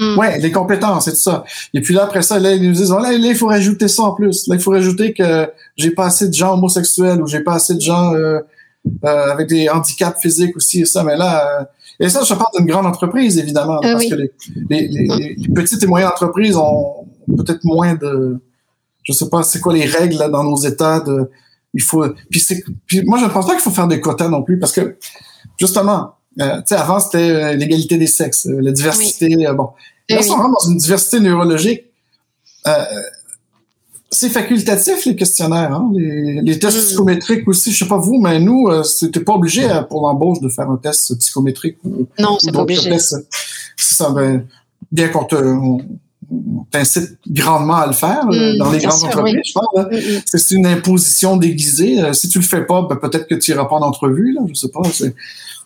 Mm. Ouais, les compétences et tout ça. Et puis là, après ça, là, ils nous disent, oh, là, là, il faut rajouter ça en plus. Là, il faut rajouter que j'ai pas assez de gens homosexuels ou j'ai pas assez de gens... Euh, Euh, avec des handicaps physiques aussi et ça, mais là... Euh, et ça, je parle d'une grande entreprise, évidemment, euh, parce oui. que les, les, les, les petites et moyennes entreprises ont peut-être moins de... Je sais pas, c'est quoi les règles là, dans nos États de... Il faut... Puis, c'est, puis moi, je ne pense pas qu'il faut faire des quotas non plus, parce que, justement, euh, tu sais, avant, c'était euh, l'égalité des sexes, euh, la diversité, oui. euh, bon. Euh, là, oui. on rentre dans une diversité neurologique... Euh, C'est facultatif, les questionnaires, hein? les, les tests psychométriques aussi. Je sais pas vous, mais nous, euh, c'était pas obligé euh, pour l'embauche de faire un test psychométrique. Ou, non, ou c'est pas obligé. Tests. C'est ça, ben, bien qu'on te, on, on t'incite grandement à le faire euh, mmh, dans les grandes sûr, entreprises, oui. je parle. Hein? Mmh. C'est, c'est une imposition déguisée. Euh, si tu le fais pas, ben, peut-être que tu iras pas en entrevue, là. Je sais pas. C'est,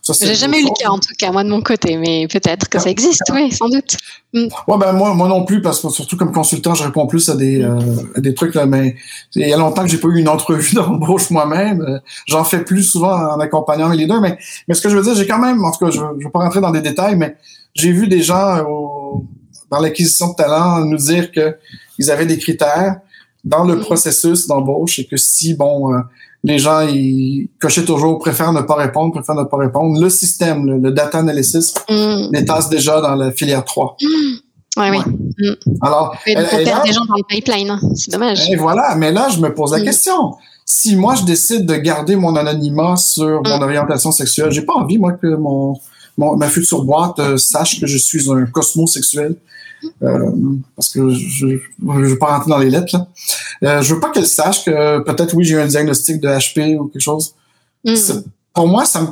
ça, c'est J'ai jamais eu le cas, en tout cas, moi de mon côté, mais peut-être que ça existe, oui, sans doute. Mm. Ouais, ben moi, moi non plus, parce que surtout comme consultant, je réponds plus à des, euh, à des trucs là, mais il y a longtemps que j'ai pas eu une entrevue d'embauche moi-même. J'en fais plus souvent en accompagnant mes leaders, mais mais ce que je veux dire, j'ai quand même, en tout cas, je, je vais pas rentrer dans des détails, mais j'ai vu des gens au, dans l'acquisition de talent nous dire que ils avaient des critères dans le mm. processus d'embauche et que si bon. Euh, les gens, ils cochaient toujours, préfèrent ne pas répondre, préfèrent ne pas répondre. Le système, le, le data analysis, mm. les tasse déjà dans la filière trois. Mm. Ouais, ouais. Oui, mm. Alors, oui. Alors, on perd des gens dans le pipeline, hein. C'est dommage. Et voilà, mais là, je me pose la mm. question. Si moi, je décide de garder mon anonymat sur mm. mon orientation sexuelle, j'ai pas envie, moi, que mon, mon ma future boîte euh, sache que je suis un cosmosexuel. Euh, parce que je ne vais pas rentrer dans les lettres. Là. Euh, je veux pas qu'elle sache que peut-être, oui, j'ai eu un diagnostic de H P ou quelque chose. Mm. Pour moi, ça me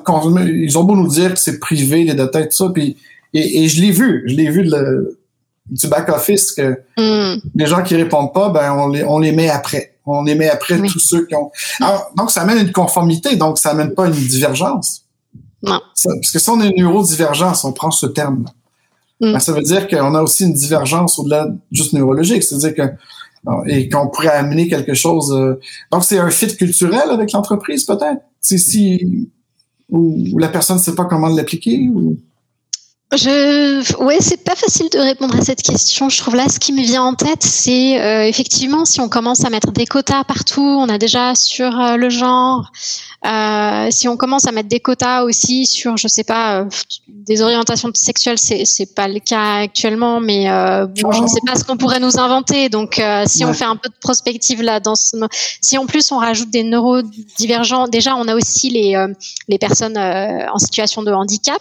ils ont beau nous dire que c'est privé, les data et tout ça. Puis, et, et je l'ai vu. Je l'ai vu de le, du back-office que mm. les gens qui répondent pas, ben on les, on les met après. On les met après oui. tous ceux qui ont... Alors, donc, ça amène une conformité. Donc, ça amène pas une divergence. Non. Ça, parce que si on est neurodivergence, on prend ce terme-là. Mm. Ça veut dire qu'on a aussi une divergence au-delà juste neurologique, c'est-à-dire que et qu'on pourrait amener quelque chose. Euh, donc c'est un fit culturel avec l'entreprise peut-être, si si ou, ou la personne ne sait pas comment l'appliquer. Ou... Je, ouais, c'est pas facile de répondre à cette question. Je trouve là, ce qui me vient en tête, c'est euh, effectivement si on commence à mettre des quotas partout, on a déjà sur euh, le genre. Euh, si on commence à mettre des quotas aussi sur, je sais pas, euh, des orientations sexuelles, c'est c'est pas le cas actuellement, mais euh, bon, je ne sais pas ce qu'on pourrait nous inventer. Donc, euh, si ouais. on fait un peu de prospective là, dans ce, si en plus on rajoute des neurodivergents, déjà on a aussi les euh, les personnes euh, en situation de handicap.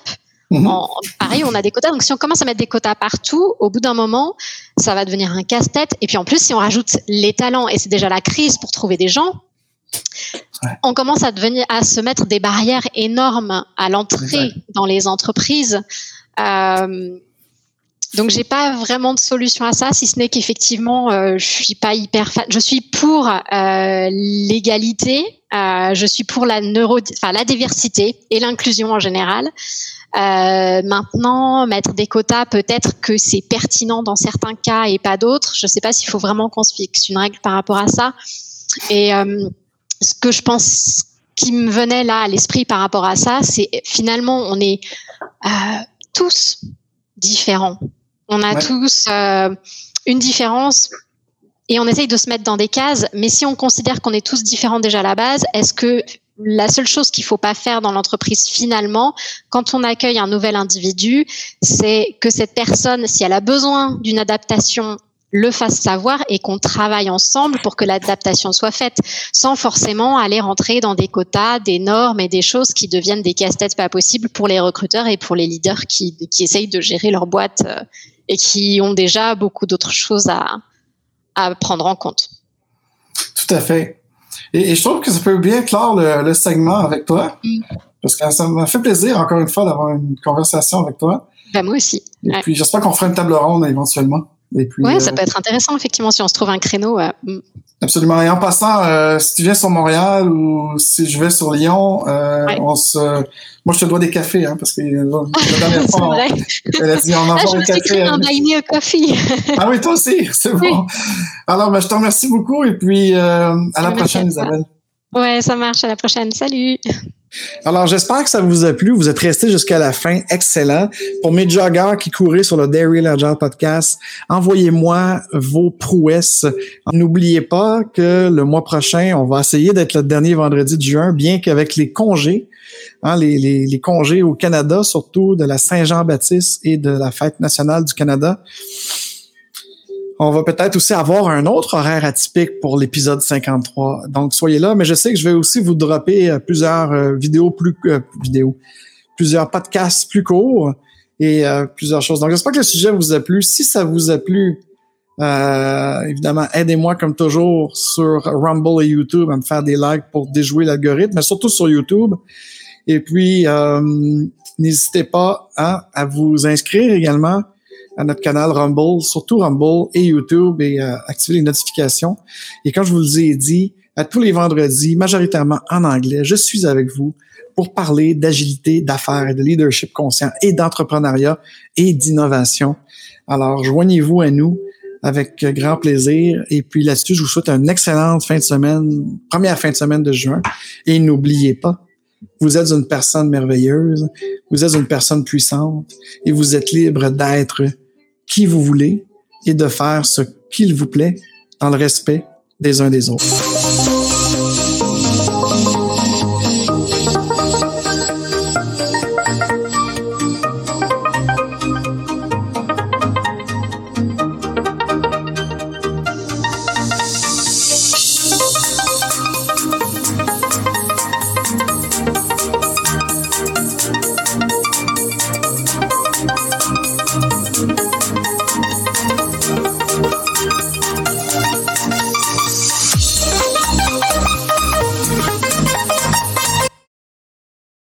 Mmh. En, pareil, on a des quotas. Donc, si on commence à mettre des quotas partout, au bout d'un moment, ça va devenir un casse-tête. Et puis, en plus, si on rajoute les talents, et c'est déjà la crise pour trouver des gens, ouais. on commence à devenir, à se mettre des barrières énormes à l'entrée ouais. dans les entreprises. Euh, donc, j'ai pas vraiment de solution à ça, si ce n'est qu'effectivement, euh, je suis pas hyper fan. Je suis pour euh, l'égalité. Euh, je suis pour la neuro, enfin la diversité et l'inclusion en général. Euh, maintenant, mettre des quotas, peut-être que c'est pertinent dans certains cas et pas d'autres. Je ne sais pas s'il faut vraiment qu'on se fixe une règle par rapport à ça. Et euh, ce que je pense qui me venait là à l'esprit par rapport à ça, c'est finalement on est euh, tous différents. On a ouais. tous euh, une différence. Et on essaye de se mettre dans des cases, mais si on considère qu'on est tous différents déjà à la base, est-ce que la seule chose qu'il faut pas faire dans l'entreprise finalement, quand on accueille un nouvel individu, c'est que cette personne, si elle a besoin d'une adaptation, le fasse savoir et qu'on travaille ensemble pour que l'adaptation soit faite, sans forcément aller rentrer dans des quotas, des normes et des choses qui deviennent des casse-têtes pas possibles pour les recruteurs et pour les leaders qui, qui essayent de gérer leur boîte et qui ont déjà beaucoup d'autres choses à... à prendre en compte. Tout à fait. Et, et je trouve que ça peut bien clore le, le segment avec toi, mmh. parce que ça m'a fait plaisir, encore une fois, d'avoir une conversation avec toi. Ben, moi aussi. Et ouais. puis, j'espère qu'on fera une table ronde éventuellement. Oui, euh, ça peut être intéressant, effectivement, si on se trouve un créneau. Euh, absolument. Et en passant, euh, si tu viens sur Montréal ou si je vais sur Lyon, euh, ouais. on se... moi, je te dois des cafés, hein, parce que la dernière fois, elle a dit on envoie des cafés. Ah, je vais t'écrire un coffee. Ah oui, toi aussi, c'est oui. bon. Alors, ben, je te remercie beaucoup et puis euh, à la prochaine, Isabelle. Ouais, ça marche. À la prochaine. Salut. Alors, j'espère que ça vous a plu. Vous êtes restés jusqu'à la fin. Excellent. Pour mes joggers qui couraient sur le Dare Real Agile Podcast, envoyez-moi vos prouesses. N'oubliez pas que le mois prochain, on va essayer d'être le dernier vendredi de juin, bien qu'avec les congés, hein, les, les, les congés au Canada, surtout de la Saint-Jean-Baptiste et de la Fête nationale du Canada. On va peut-être aussi avoir un autre horaire atypique pour l'épisode cinquante-trois. Donc, soyez là. Mais je sais que je vais aussi vous dropper plusieurs vidéos plus... Euh, vidéos. Plusieurs podcasts plus courts et euh, plusieurs choses. Donc, j'espère que le sujet vous a plu. Si ça vous a plu, euh, évidemment, aidez-moi comme toujours sur Rumble et YouTube à me faire des likes pour déjouer l'algorithme, mais surtout sur YouTube. Et puis, euh, n'hésitez pas hein, à vous inscrire également à notre canal Rumble, surtout Rumble et YouTube, et euh, activer les notifications. Et comme je vous ai dit, à tous les vendredis, majoritairement en anglais, je suis avec vous pour parler d'agilité, d'affaires et de leadership conscient et d'entrepreneuriat et d'innovation. Alors, joignez-vous à nous avec grand plaisir. Et puis là-dessus, je vous souhaite une excellente fin de semaine, première fin de semaine de juin. Et n'oubliez pas, vous êtes une personne merveilleuse, vous êtes une personne puissante et vous êtes libre d'être qui vous voulez et de faire ce qu'il vous plaît dans le respect des uns des autres.